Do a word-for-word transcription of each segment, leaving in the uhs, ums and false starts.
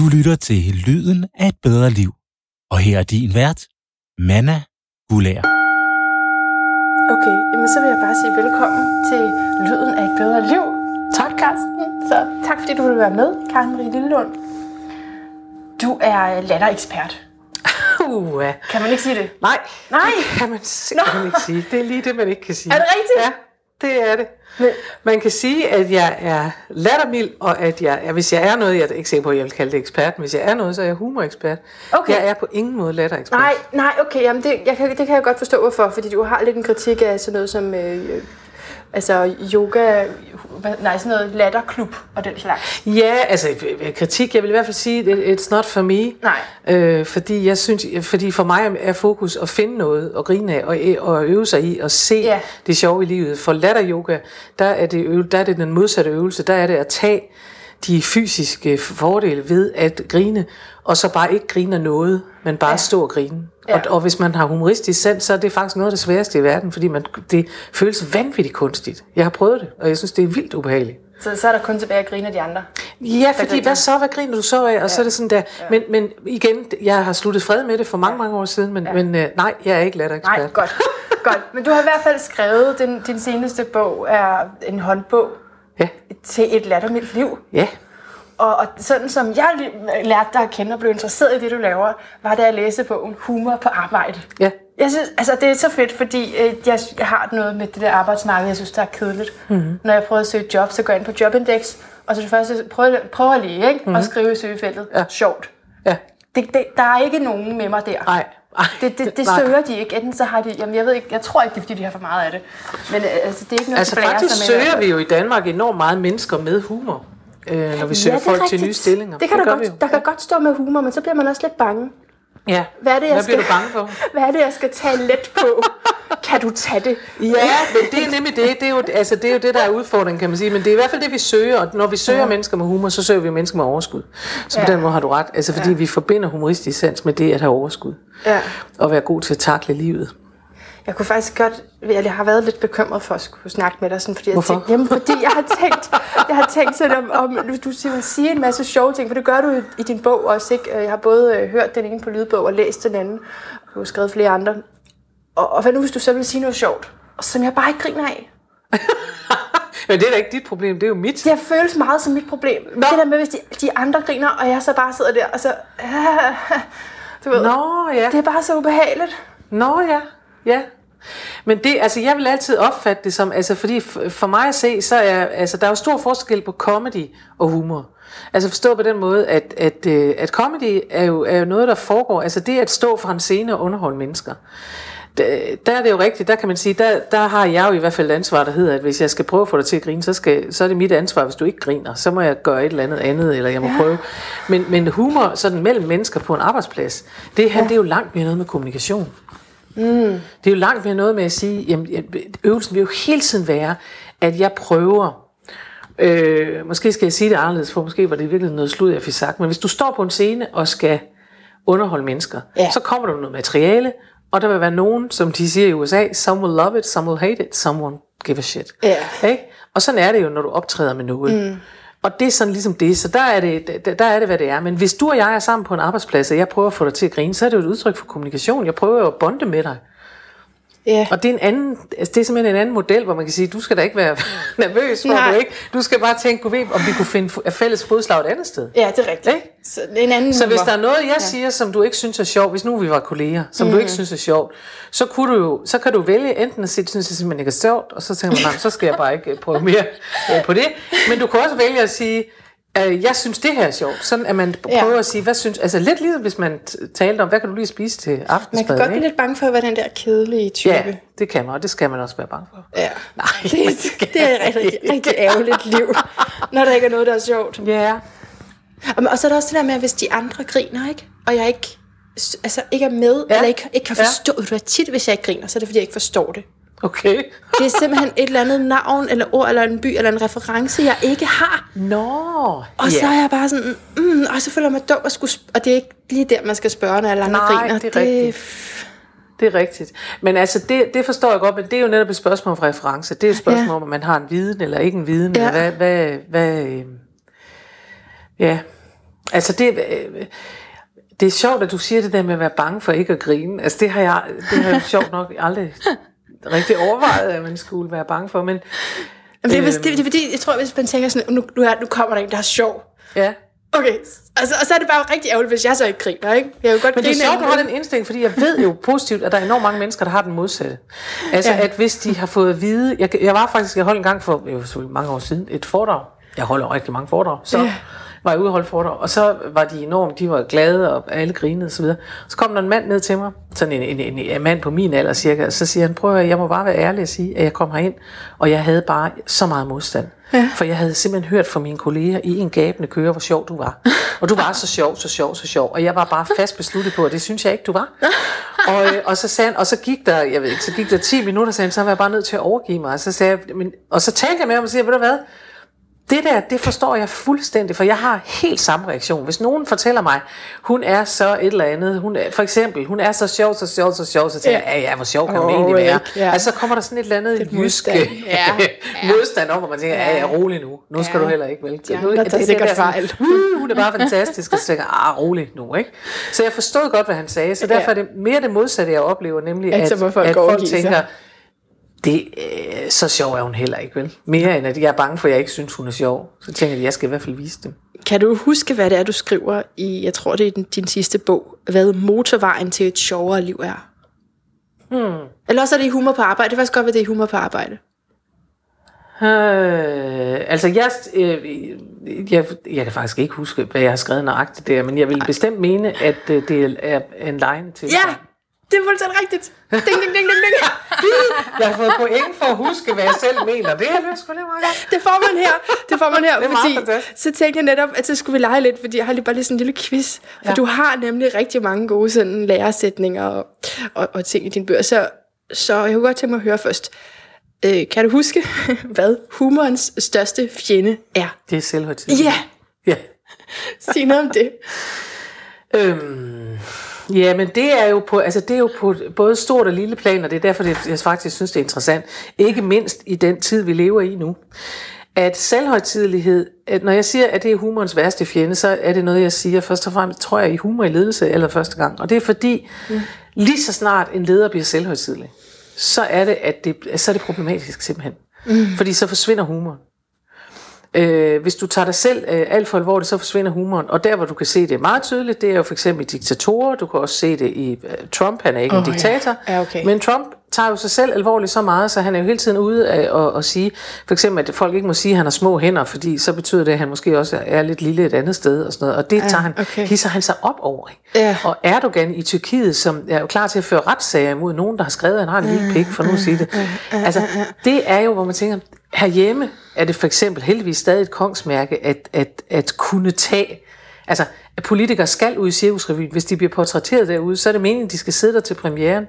Du lytter til Lyden af et bedre liv. Og her er din vært, Manna Boulær. Okay, jamen så vil jeg bare sige velkommen til Lyden af et bedre liv, podcasten. Så tak fordi du vil være med, Karen-Marie Lillelund. Du er latterekspert. Uh, kan man ikke sige det? Nej, Nej. Det kan man simpelthen ikke sige. Det er lige det, man ikke kan sige. Er det rigtigt? Ja. Det er det. Man kan sige, at jeg er lattermild, og at jeg, ja, hvis jeg er noget, jeg er ikke sikker på, at jeg vil kalde det ekspert, men hvis jeg er noget, så er jeg humorekspert. Okay. Jeg er på ingen måde latterekspert. Nej, nej, okay, jamen det, jeg kan, det kan jeg godt forstå, hvorfor, fordi du har lidt en kritik af sådan noget som øh, altså yoga, nej, sådan noget latterklub og den slags. Ja, altså kritik, jeg vil i hvert fald sige, it's not for me. Nej. Øh, fordi, jeg synes, fordi for mig er fokus at finde noget og grine af, og, og øve sig i at se yeah. det sjove i livet. For latteryoga, der er det øve, der er det den modsatte øvelse, der er det at tage de fysiske fordele ved at grine, og så bare ikke grine af noget, men bare ja. stå og grine. Ja. Og, og hvis man har humoristisk sans, så er det faktisk noget af det sværeste i verden, fordi man, det føles vanvittigt kunstigt. Jeg har prøvet det, og jeg synes, det er vildt ubehageligt. Så, så er der kun tilbage at grine af de andre? Ja, fordi hvad så? Hvad griner du så af? Og ja. så er det sådan der. Ja. Men, men igen, jeg har sluttet fred med det for mange, mange år siden, men, ja. men øh, nej, jeg er ikke latterekspert. Nej, godt. godt. Men du har i hvert fald skrevet, din, din seneste bog er en håndbog, ja. til et lattermildt liv. Ja. Og, og sådan som jeg lærte dig at kende og blev interesseret i det, du laver, var da jeg læste bogen Humor på arbejde. Ja. Jeg synes, altså det er så fedt, fordi øh, jeg, jeg har noget med det der arbejdsmarked, jeg synes, der er kedeligt. Mm-hmm. Når jeg prøver at søge job, så går jeg ind på Jobindex, og så først prøver prøver lige, ikke? Mm-hmm. Og skrive i søgefeltet. Ja. Sjovt. Ja. Det, det, der er ikke nogen med mig der. Nej. Ej, det det, det søger de ikke. Enten så har de, jamen jeg ved ikke, jeg tror ikke det er, fordi de har for meget af det. Men altså det er ikke noget altså, de blærer sig med. Altså faktisk søger vi jo i Danmark enormt meget mennesker med humor, øh, når vi søger ja, folk rigtigt. til nye stillinger. Det kan det der, godt, der kan godt stå med humor, men så bliver man også lidt bange. Ja. Hvad er det jeg Hvad skal? Bliver du bange for? Hvad er det jeg skal tage let på? Kan du tage det? Ja, men det er nemlig det. Det er jo altså det er jo det der er udfordringen, kan man sige, men det er i hvert fald det vi søger, og når vi søger ja. mennesker med humor, så søger vi mennesker med overskud. Så ja. på den måde har du ret. Altså fordi ja. vi forbinder humoristisk sans med det at have overskud. Ja. Og være god til at takle livet. Jeg kunne faktisk godt, jeg har været lidt bekymret for at skulle snakke med dig, sådan, fordi jeg tænkte, jamen, fordi jeg har tænkt, jeg har tænkt sådan om, om du siger en masse sjove ting, for det gør du i din bog også, ikke? Jeg har både hørt den ene på lydbog og læst den anden, og du har skrevet flere andre. Og, og hvad nu, hvis du så vil sige noget sjovt, som jeg bare ikke griner af? Men det er da ikke dit problem, det er jo mit. Det føles meget som mit problem. Nå. Det der med, hvis de, de andre griner, og jeg så bare sidder der, og så... Du ved, Nå, ja. det er bare så ubehageligt. Nå ja, ja. Men det, altså jeg vil altid opfatte det som, altså fordi for mig at se, så er, altså der er jo stor forskel på comedy og humor. Altså forstå på den måde, at, at, at comedy er jo, er jo noget, der foregår, altså det at stå fra en scene og underholde mennesker. Der er det jo rigtigt, der kan man sige, der, der har jeg jo i hvert fald et ansvar, der hedder, at hvis jeg skal prøve at få dig til at grine, så, skal, så er det mit ansvar, hvis du ikke griner, så må jeg gøre et eller andet andet, eller jeg må ja. prøve. Men, men humor sådan mellem mennesker på en arbejdsplads, det, han, ja. det er jo langt mere noget med kommunikation. Mm. Det er jo langt mere noget med at sige, jamen, øvelsen vil jo hele tiden være, at jeg prøver... Øh, måske skal jeg sige det anderledes, for måske var det virkelig noget slud, jeg fik sagt, men hvis du står på en scene og skal underholde mennesker, ja. så kommer der noget materiale, og der vil være nogen, som de siger i U S A, some will love it, some will hate it, someone give a shit. Yeah. Okay? Og sådan er det jo, når du optræder med noget. Mm. Og det er sådan ligesom det, så der er det, der er det, hvad det er. Men hvis du og jeg er sammen på en arbejdsplads, og jeg prøver at få dig til at grine, så er det jo et udtryk for kommunikation. Jeg prøver at bonde med dig. Yeah. Og det er en anden, altså det er simpelthen en anden model, hvor man kan sige, du skal da ikke være nervøs, for du ikke. Du skal bare tænke, om vi kunne finde fælles fodslag et andet sted. Ja, det er rigtigt. Okay? Så, en anden så hvis der er noget, jeg ja. siger, som du ikke synes er sjovt, hvis nu vi var kolleger, som mm. du ikke synes er sjovt, så, kunne du jo, så kan du vælge enten at sige, du synes det simpelthen ikke er sjovt, og så tænker man, så skal jeg bare ikke prøve mere på det. Men du kan også vælge at sige, jeg synes det her er sjovt, sådan at man prøver ja. at sige, hvad synes, altså lidt ligesom hvis man talte om, hvad kan du lige spise til aftensmad? Man kan godt blive lidt bange for at være den der kedelige type. Ja, det kan man, og det skal man også være bange for. Ja. Nej, det, det, det er et rigtig, rigtig ærgerligt liv, når der ikke er noget, der er sjovt. Ja. Og, og så er der også det der med, at hvis de andre griner, ikke, og jeg ikke, altså ikke er med, ja. eller ikke, ikke kan forstå, ja. det er tit, hvis jeg ikke griner, så er det fordi, jeg ikke forstår det. Okay. Det er simpelthen et eller andet navn, eller ord, eller en by, eller en reference, jeg ikke har. Nå. Og så yeah. er jeg bare sådan, mm, og så føler jeg mig dum, og, skulle sp- og det er ikke lige der, man skal spørge, når alle andre griner. Nej, det er det... rigtigt. Det er rigtigt. Men altså, det, det forstår jeg godt, men det er jo netop et spørgsmål om reference. Det er et spørgsmål ja. om, om man har en viden, eller ikke en viden, ja. eller hvad... hvad, hvad øh... ja... Altså det, det er sjovt, at du siger det der med at være bange for ikke at grine. Altså det har jeg, det har jeg sjovt nok aldrig rigtig overvejet, at man skulle være bange for. Men, men det, er, øh, det, det er fordi, jeg tror, hvis man tænker sådan, nu, nu kommer der en, der er sjov. Ja. Okay, altså, og så er det bare rigtig ærgerligt, hvis jeg så ikke griner, ikke? Jeg vil godt men det er sjovt, at du har den indstilling, fordi jeg ved jo positivt, at der er enormt mange mennesker, der har den modsatte. Altså, ja. At hvis de har fået at vide... Jeg, jeg var faktisk, jeg holdt en gang for jo, mange år siden et foredrag. Jeg holder rigtig mange foredrag. Så ja. Var jeg ude og holde foredrag, og så var de enormt, de var glade, og alle grinede osv. Så, så kom der en mand ned til mig, sådan en, en, en, en mand på min alder cirka, og så siger han, prøv at jeg må bare være ærlig og sige, at jeg kom herind, og jeg havde bare så meget modstand. Ja. For jeg havde simpelthen hørt fra mine kolleger i en gabende køre, hvor sjov du var. Og du var så sjov, så sjov, så sjov. Og jeg var bare fast besluttet på, at det synes jeg ikke, du var. Og, og, så, sagde han, og så, gik der, jeg ved ikke, så gik der ti minutter, sagde han, så var jeg bare nødt til at overgive mig. Og så, sagde jeg, men, og så talte jeg med ham og siger, ved du hvad? Det der, det forstår jeg fuldstændig, for jeg har helt samme reaktion. Hvis nogen fortæller mig, hun er så et eller andet, hun er, for eksempel, hun er så sjov, så sjov, så sjov, så tænker jeg, ja, ja, hvor sjov kan hun oh, egentlig være? Yeah. Altså så kommer der sådan et eller andet jysk modstand op, hvor man tænker, ja, ja, rolig nu, nu skal ja. Du heller ikke vel. Ja, det, det, det er sikkert fejl. Uh, hun er bare fantastisk, og så tænker ah, rolig nu, ikke? Så jeg forstod godt, hvad han sagde, så derfor er det mere det modsatte, jeg oplever, nemlig at, at, at folk, at folk tænker, det, øh, så sjov er hun heller ikke, vel? Mere end at jeg er bange for, at jeg ikke synes, hun er sjov. Så tænker jeg, at jeg skal i hvert fald vise det. Kan du huske, hvad det er, du skriver i, jeg tror, det er din, din sidste bog, hvad motorvejen til et sjovere liv er? Hmm. Eller også er det i humor på arbejde? Det var faktisk godt, hvad det er i humor på arbejde. Øh, altså, jeg, øh, jeg, jeg kan faktisk ikke huske, hvad jeg har skrevet nøjagtigt der, men jeg vil Ej. bestemt mene, at øh, det er en lejende til. Ja! Det er fuldstændig rigtigt. Ding, ding, ding, ding, ding. Jeg har fået point for at huske, hvad jeg selv mener. Det her, det er sgu lige meget godt. Det får man her. Det får man her, det er fordi fantastisk. Så tænkte jeg netop, at så skulle vi lege lidt, fordi jeg har lige bare lige sådan en lille quiz. For ja. Du har nemlig rigtig mange gode sådan læresætninger og, og, og ting i din bøger. Så, så jeg kunne godt tænke mig at høre først. Øh, kan du huske, hvad humorens største fjende er? Det er selvhøjtidigt. Ja. Ja. Sig noget om det. øhm... Ja, men det er jo på, altså det er jo på både stort og lille plan, og det er derfor, det, jeg faktisk synes, det er interessant. Ikke mindst i den tid, vi lever i nu. At selvhøjtidelighed, at når jeg siger, at det er humorens værste fjende, så er det noget, jeg siger først og fremmest, tror jeg, i humor i ledelse eller første gang. Og det er fordi, mm. lige så snart en leder bliver selvhøjtidelig, så er det, at det, så er det problematisk simpelthen. Mm. Fordi så forsvinder humoren. Øh, hvis du tager dig selv øh, alt for alvorligt, så forsvinder humoren. Og der, hvor du kan se det meget tydeligt, det er jo for eksempel diktatorer. Du kan også se det i øh, Trump. Han er ikke oh, en diktator. Ja. Ja, okay. Men Trump tager jo sig selv alvorligt så meget, så han er jo hele tiden ude at, at sige, for eksempel, at folk ikke må sige, at han har små hænder, fordi så betyder det, at han måske også er lidt lille et andet sted, og sådan noget. Og det tager han, ja, okay. hisser han sig op over. Ja. Og Erdogan i Tyrkiet, som er jo klar til at føre retssager imod nogen, der har skrevet, at han har en lille pik, for nu at sige det. Altså, det er jo, hvor man tænker, herhjemme er det for eksempel heldigvis stadig et kongsmærke, at, at, at kunne tage... Altså, at politikere skal ud i Cirkusrevyen. Hvis de bliver portrætteret derude, så er det meningen, at de skal sidde der til premieren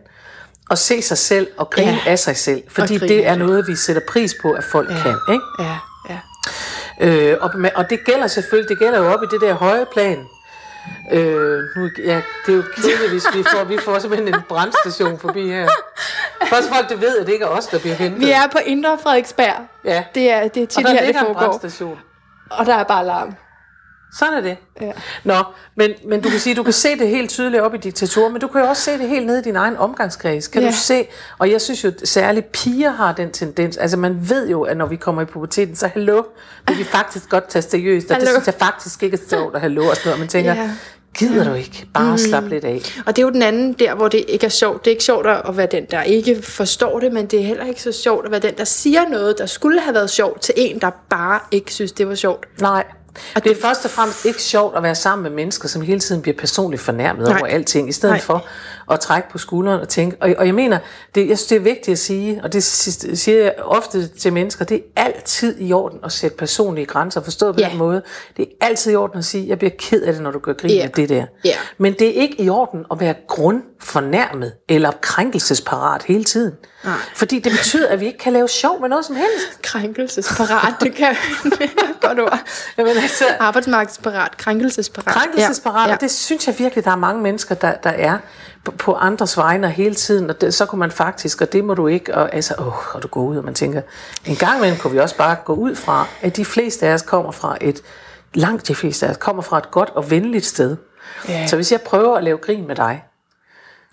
og se sig selv og grine ja. af sig selv. Fordi det er noget, vi sætter pris på, at folk ja. kan. Ikke? Ja. Ja. Øh, og, og det gælder selvfølgelig, det gælder jo op i det der høje plan. Øh, nu, ja, det er jo kedeligt, hvis vi får, vi får simpelthen en brandstation forbi her. Først folk, det ved, at det ikke er os, der bliver hentet. Vi er på Indre Frederiksberg. Ja. Det er, det er tit, og der her, ligger det en brandstation. Og der er bare larm. Sådan er det. Ja. Nå, men, men du kan sige, du kan se det helt tydeligt op i diktatorer, men du kan jo også se det helt nede i din egen omgangskreds. Kan ja. du se, og jeg synes jo, særligt piger har den tendens, altså man ved jo, at når vi kommer i puberteten, så hallo, vil vi faktisk godt tage seriøst, og hallo. Det synes jeg faktisk ikke er sjovt at hallo og sådan noget, man tænker, ja. gider du ikke bare mm. slappe lidt af. Og det er jo den anden der, hvor det ikke er sjovt. Det er ikke sjovt at være den, der ikke forstår det, men det er heller ikke så sjovt at være den, der siger noget, der skulle have været sjovt, til en, der bare ikke synes, det var sjovt. Nej. Og det er først og fremmest ikke sjovt at være sammen med mennesker, som hele tiden bliver personligt fornærmet Nej. over alting, i stedet Nej. for at trække på skulderen og tænke. Og, og jeg mener, det, jeg synes, det er vigtigt at sige, og det siger jeg ofte til mennesker, det er altid i orden at sætte personlige grænser, forstået på ja. den måde. Det er altid i orden at sige, jeg bliver ked af det, når du gør grin af ja. det der. Ja. Men det er ikke i orden at være grundfornærmet eller krænkelsesparat hele tiden. Nej. Fordi det betyder, at vi ikke kan lave sjov med noget som helst. Krænkelsesparat, det kan godt ord. Jamen, altså, arbejdsmarkedsparat, krænkelsesparat. Krænkelsesparat, ja. Det synes jeg virkelig, der er mange mennesker, der, der er på, på andres vegne hele tiden. Og det, så kunne man faktisk, og det må du ikke. Og altså, åh, og du går ud, og man tænker, en gang imellem kunne vi også bare gå ud fra, at de fleste af os kommer fra et langt de fleste af os kommer fra et godt og venligt sted. Yeah. Så hvis jeg prøver at lave grin med dig,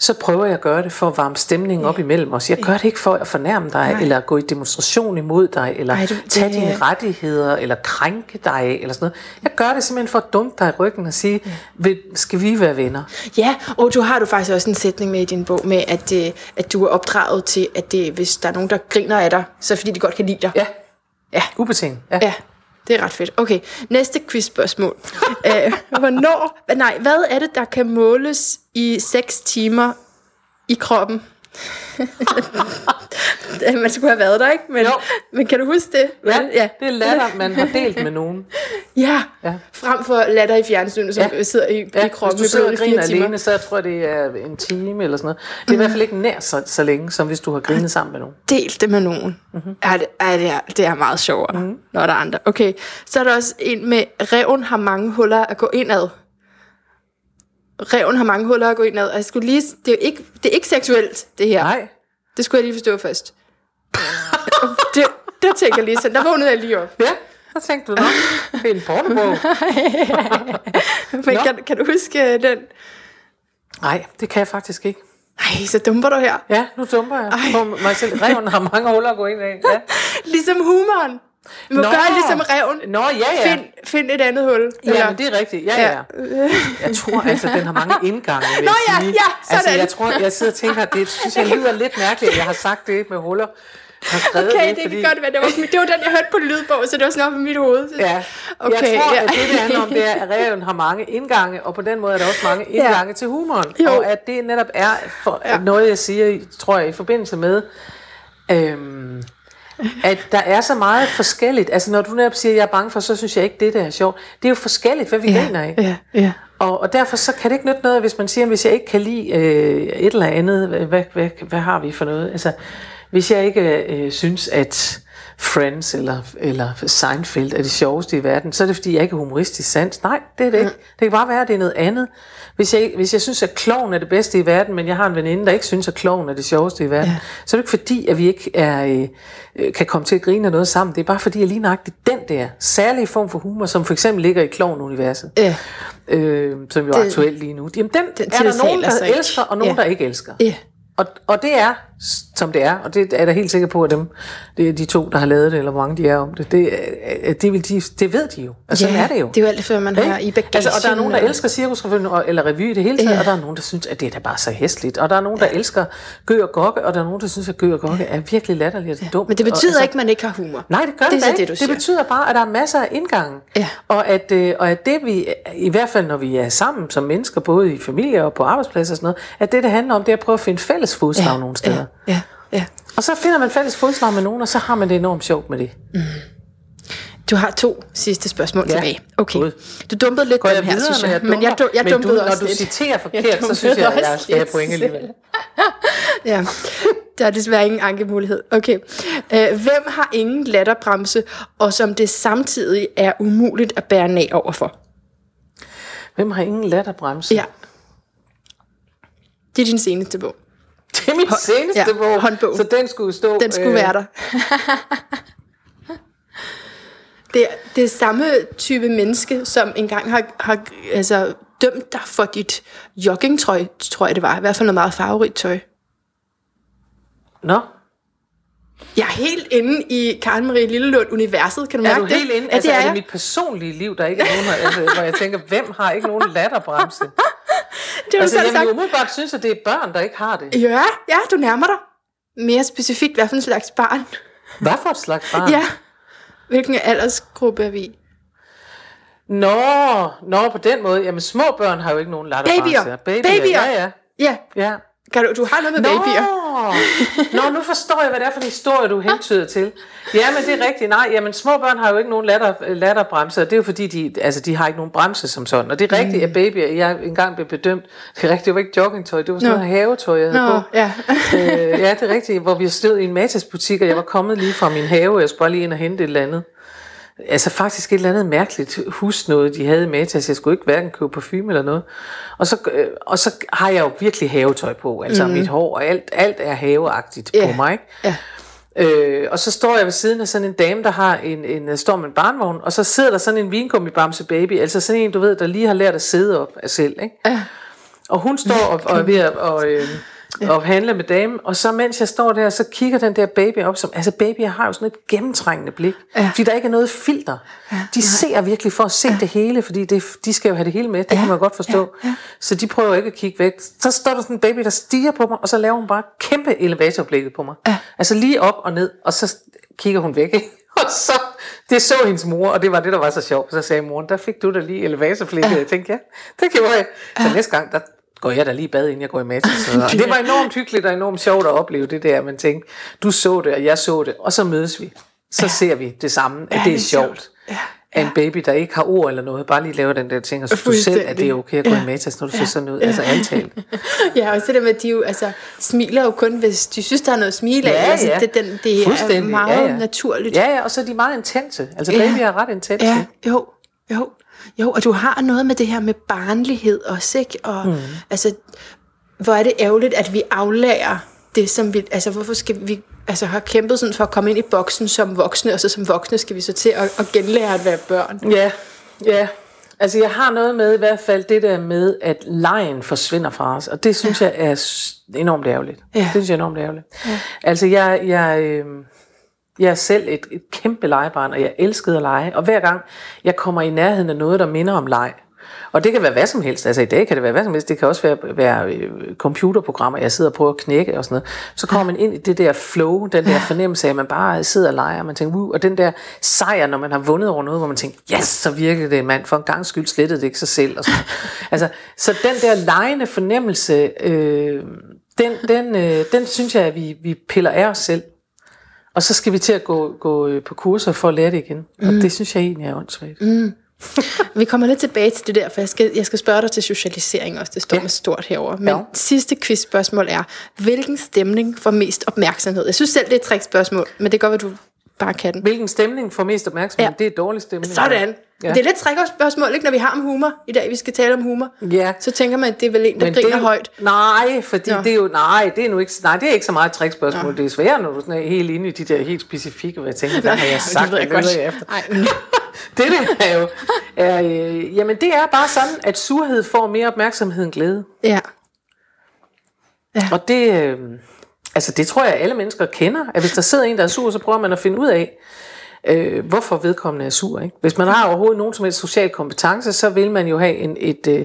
så prøver jeg at gøre det for at varme stemningen yeah. op imellem os. Jeg gør det ikke for at fornærme dig, nej. Eller gå i demonstration imod dig, eller nej, du, tage det, dine rettigheder, eller krænke dig, eller sådan noget. Jeg gør det simpelthen for at dumpe dig i ryggen og sige, yeah. skal vi være venner? Ja, og du har du faktisk også en sætning med i din bog, med at, at du er opdraget til, at det, hvis der er nogen, der griner af dig, så er det fordi, de godt kan lide dig. Ja, ja. Ubetinget. Ja. Ja. Det er ret fedt. Okay, næste quizspørgsmål. Æh, hvornår, nej, hvad er det, der kan måles i seks timer i kroppen? Man skulle have været der, ikke? Men, men kan du huske det? Ja, ja, det er latter, man har delt med nogen. Ja, ja. Frem for latter i fjernsynet, som ja. sidder i, ja. i kroppen. Hvis du sidder og griner alene, så jeg tror jeg, det er en time eller sådan noget. Det er mm. i hvert fald ikke nær så, så længe, som hvis du har grinet sammen med nogen. Delt det med nogen. Mm-hmm. Er det, er det, er, det er meget sjovere, mm-hmm. når der er andre. Okay, så er der også en med, ræven har mange huller at gå indad. Ræven har mange huller at gå indad. Jeg skulle lige, det, er ikke, det er ikke seksuelt, det her. Nej. Det skulle jeg lige forstå først. det, det tænker jeg lige sådan. Der vågnede jeg lige op. Ja, der tænkte du nok. Det er en pornobog. Men kan, kan du huske den? Nej, det kan jeg faktisk ikke. Ej, så dumper du her. Ja, nu dumper jeg. På mig selv. Ræven har mange huller at gå indad. Ja. Ligesom humoren. Vi må Nå. gøre ligesom ræven. Nå, ja, ja. Find, find et andet hul. Ja, ja, men det er rigtigt. Ja, ja. Jeg tror altså, den har mange indgange. Nå, ja, ja, sådan. Altså, jeg tror, jeg sidder og tænker, at det synes jeg lyder lidt mærkeligt, at jeg har sagt det med huller. Okay, det, det fordi... kan godt være. Det var, det var den, jeg hørte på lydbog, så det var sådan op i mit hoved. Ja, okay, jeg tror, ja. at det, det handler om, det er, at ræven har mange indgange, og på den måde er der også mange indgange ja. til humoren. Jo. Og at det netop er for, ja. noget, jeg siger, tror jeg, i forbindelse med... Øhm, at der er så meget forskelligt. Altså når du netop siger, at jeg er bange for, så synes jeg ikke, det der er sjovt. Det er jo forskelligt, hvad vi ja, mener, ikke? Ja, ja. Og, og derfor så kan det ikke nytte noget, hvis man siger, at hvis jeg ikke kan lide øh, et eller andet, hvad, hvad, hvad har vi for noget? Altså hvis jeg ikke øh, synes, at Friends eller, eller Seinfeld er det sjoveste i verden, så er det fordi, jeg ikke er humoristisk sans. Nej, det er det ikke. Det kan bare være, at det er noget andet. Hvis jeg, hvis jeg synes, at klovn er det bedste i verden, men jeg har en veninde, der ikke synes, at klovn er det sjoveste i verden, ja. så er det ikke fordi, at vi ikke er, øh, kan komme til at grine af noget sammen. Det er bare fordi, at lige nøjagtigt den der særlige form for humor, som for eksempel ligger i klovn-universet, ja. øh, som jo er aktuelt lige nu, jamen den, den er der nogen, der elsker, og nogen, ja. der ikke elsker. Ja. Og, og det er, som det er, og det er der helt sikker på, at dem, det er de to, der har lavet det, eller hvor mange de er om det, det, det, de, det ved de jo. Altså, yeah, sådan er det jo. Det er jo alt det, før man har i bagagen. Altså, og der er nogen, der eller... elsker cirkusrevyen eller revy i det hele taget, yeah. og der er nogen, der synes, at det er da bare så hæsligt. Og der er nogen, der yeah. elsker gø og gokke, og der er nogen, der synes, at gø og gokke er virkelig latterligt og yeah. dumt. Men det betyder og, altså, ikke, at man ikke har humor. Nej, det gør det, det ikke. Det, det betyder bare, at der er masser af indgange. Yeah. Og, at, og at det, vi, i hvert fald når vi er sammen som mennesker, både i familie og på arbejdspladser og sådan noget, at det, det handler om, det er at prøve at finde fælles fodslag yeah. nogle steder. Ja, ja. Og så finder man fælles fodslag med nogen, og så har man det enormt sjovt med det. Mm. Du har to sidste spørgsmål ja. tilbage. Okay. Du dumpede lidt dem her, videre, synes jeg. jeg men jeg, jeg, jeg men dumpede du, også lidt. Når du lidt. citerer forkert, så synes jeg, at jeg skal have point alligevel. Ja, der er desværre ingen ankemulighed. Okay. Hvem har ingen latterbremse, og som det samtidig er umuligt at bære nag overfor? Hvem har ingen latterbremse? Ja. Det er din seneste bog. Det er min seneste bog, ja, så den skulle stå... Den skulle øh... være der. det, er, det er samme type menneske, som engang har, har altså, dømt dig for dit joggingtøj, tror jeg det var. I hvert fald noget meget farverigt tøj. Nå? Jeg er helt inde i Karen-Marie Lillelund-universet, kan du mærke det? Er du helt inde? Altså, ja, det er, er det mit personlige liv, der ikke er nogen, altså, hvor jeg tænker, hvem har ikke nogen latterbremse? Det altså, jamen, sagt... umiddelbart synes, at det er børn, der ikke har det. Ja, ja, du nærmer dig. Mere specifikt, hvad for en slags barn? Hvad for en slags barn? Ja. Hvilken aldersgruppe er vi i? Nå, nå, på den måde. Jamen, små børn har jo ikke nogen latterbremse. Babyer. Babyer. Babyer. Ja, ja. Ja. Ja. Kan du, du har noget med nå. babyer. Nå, nu forstår jeg, hvad det er for en historie, du hentyder til. Jamen, det er rigtigt. Nej, jamen, små børn har jo ikke nogen latter, latterbremser. Det er jo fordi, de, altså, de har ikke nogen bremse som sådan. Og det er rigtigt, at babyer, jeg engang blev bedømt. Det er rigtigt, det var ikke joggingtøj, det var sådan no. noget havetøj, jeg havde no, på. Ja. øh, ja, det er rigtigt, hvor vi stod i en Matas-butik, og jeg var kommet lige fra min have. Jeg skulle bare lige ind og hente et eller andet. Altså faktisk et eller andet mærkeligt hus noget, de havde med til, så jeg skulle ikke hverken købe parfume eller noget. Og så, øh, og så har jeg jo virkelig havetøj på, altså mm. mit hår, og alt, alt er haveagtigt yeah. på mig. Yeah. Øh, og så står jeg ved siden af sådan en dame, der har en, en står med en barnvogn, og så sidder der sådan en vingummibamse baby, altså sådan en, du ved, der lige har lært at sidde op af selv, ikke? Ja. Og hun står og, og er ved at og, øh, ja. og handle med damen, og så mens jeg står der, så kigger den der baby op, som, altså babyer har jo sådan et gennemtrængende blik, ja. fordi der ikke er noget filter. Ja. De ser virkelig for at se ja. det hele, fordi det, de skal jo have det hele med, det ja. kan man godt forstå. Ja. Ja. Så de prøver ikke at kigge væk. Så står der sådan en baby, der stiger på mig, og så laver hun bare kæmpe elevatorblikket på mig. Ja. Altså lige op og ned, og så kigger hun væk, ikke? Og så, det så hendes mor, og det var det, der var så sjovt. Så sagde moren, der fik du da lige elevatorblikket. Ja. Jeg tænkte, ja, det gjorde jeg. Så næste gang, der går jeg da lige i bad, inden jeg går i matten. Det var enormt hyggeligt og enormt sjovt at opleve det der. Man tænkte, du så det, og jeg så det, og så mødes vi. Så ja. ser vi det samme, at ja, det er sjovt. Ja. Ja. En baby, der ikke har ord eller noget, bare lige laver den der ting, og synes du selv, at det er okay at gå ja. i matas, når du ja. ser sådan ud, ja. altså antalt. Ja, og så det med, at de jo altså, smiler jo kun, hvis de synes, der er noget smile af. Ja, ja. Altså, det, den, det er meget ja, ja. naturligt. Ja, ja, og så er de meget intense. Altså ja. babyer er ret intense. Ja, jo, jo. Jo, og du har noget med det her med barnlighed også, ikke? Og mm. altså, hvor er det ærgerligt, at vi aflærer det, som vi... Altså, hvorfor skal vi... Altså, har kæmpet sådan for at komme ind i boksen som voksne, og så som voksne skal vi så til at, at genlære at være børn. Ja, ja. Altså, jeg har noget med i hvert fald det der med, at legen forsvinder fra os, og det synes ja. jeg er enormt ærgerligt. Ja. Det synes jeg er enormt ærgerligt. Ja. Altså, jeg... jeg øh... Jeg er selv et, et kæmpe legebarn, og jeg elskede at lege. Og hver gang jeg kommer i nærheden af noget, der minder om leg, og det kan være hvad som helst, altså i dag kan det være hvad som helst, det kan også være, være computerprogrammer, jeg sidder og prøver at knække og sådan noget, så kommer man ind i det der flow, den der fornemmelse af, at man bare sidder og leger, og man tænker, wow, og den der sejr, når man har vundet over noget, hvor man tænker, yes, så virkede det, mand, for en gangs skyld slettede det ikke sig selv. Og sådan. Altså, så den der legende fornemmelse, øh, den, den, øh, den synes jeg, at vi, vi piller af os selv. Og så skal vi til at gå, gå på kurser for at lære det igen. Og mm. det synes jeg egentlig er åndssvagt. Mm. Vi kommer lidt tilbage til det der, for jeg skal, jeg skal spørge dig til socialisering også. Det står ja. med stort herover. Men ja. sidste quizspørgsmål er, hvilken stemning får mest opmærksomhed? Jeg synes selv, det er et trickspørgsmål, men det går, at du bare kan den. Hvilken stemning får mest opmærksomhed? Ja. Det er dårlig stemning. Sådan. Ja. Det er lidt trickspørgsmål, ikke? Når vi har om humor i dag, vi skal tale om humor. Ja. Så tænker man, at det er vel en, der men griner det, højt. Nej, fordi ja. det er jo nej, det er nu ikke. Nej, det er ikke så meget trickspørgsmål. Ja. Det er svært, når du sådan er helt inde i de der helt specifikke, hvad jeg tænker, der har jeg sagt det lidt efter. Det der er jo. Er, øh, jamen det er bare sådan, at surhed får mere opmærksomhed end glæde. Ja. ja. Og det, øh, altså det tror jeg alle mennesker kender. At hvis der sidder en, der er sur, så prøver man at finde ud af. Øh, hvorfor vedkommende er sur, ikke? Hvis man har overhovedet nogen som helst social kompetence, så vil man jo have en, et, øh,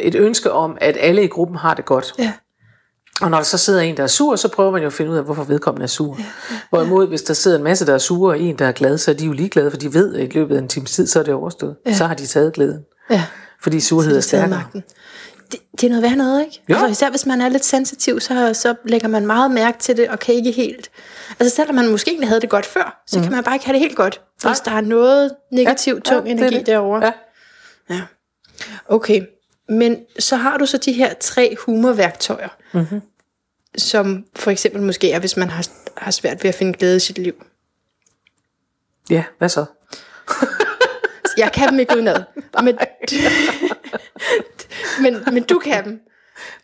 et ønske om, at alle i gruppen har det godt. Ja. Og når der så sidder en, der er sur, så prøver man jo at finde ud af, hvorfor vedkommende er sur. Ja. Ja. Hvorimod, hvis der sidder en masse, der er sure, og en, der er glad, så er de jo ligeglade, for de ved, at i løbet af en times tid, så er det overstået. Ja. Så har de taget glæden. Ja. Fordi surhed er stærkere. Det, det er noget værd noget, ikke? Ja. Altså, især hvis man er lidt sensitiv, så, så lægger man meget mærke til det, og kan ikke helt... Altså selvom man måske egentlig havde det godt før, så mm. kan man bare ikke have det helt godt, hvis ja. der er noget negativ, ja. tung ja, energi det. derovre. Ja. ja. Okay, men så har du så de her tre humorværktøjer, mm-hmm. som for eksempel måske er, hvis man har, har svært ved at finde glæde i sit liv. Ja, hvad så? Jeg kan dem ikke udenad. Men... Men, men du kan dem.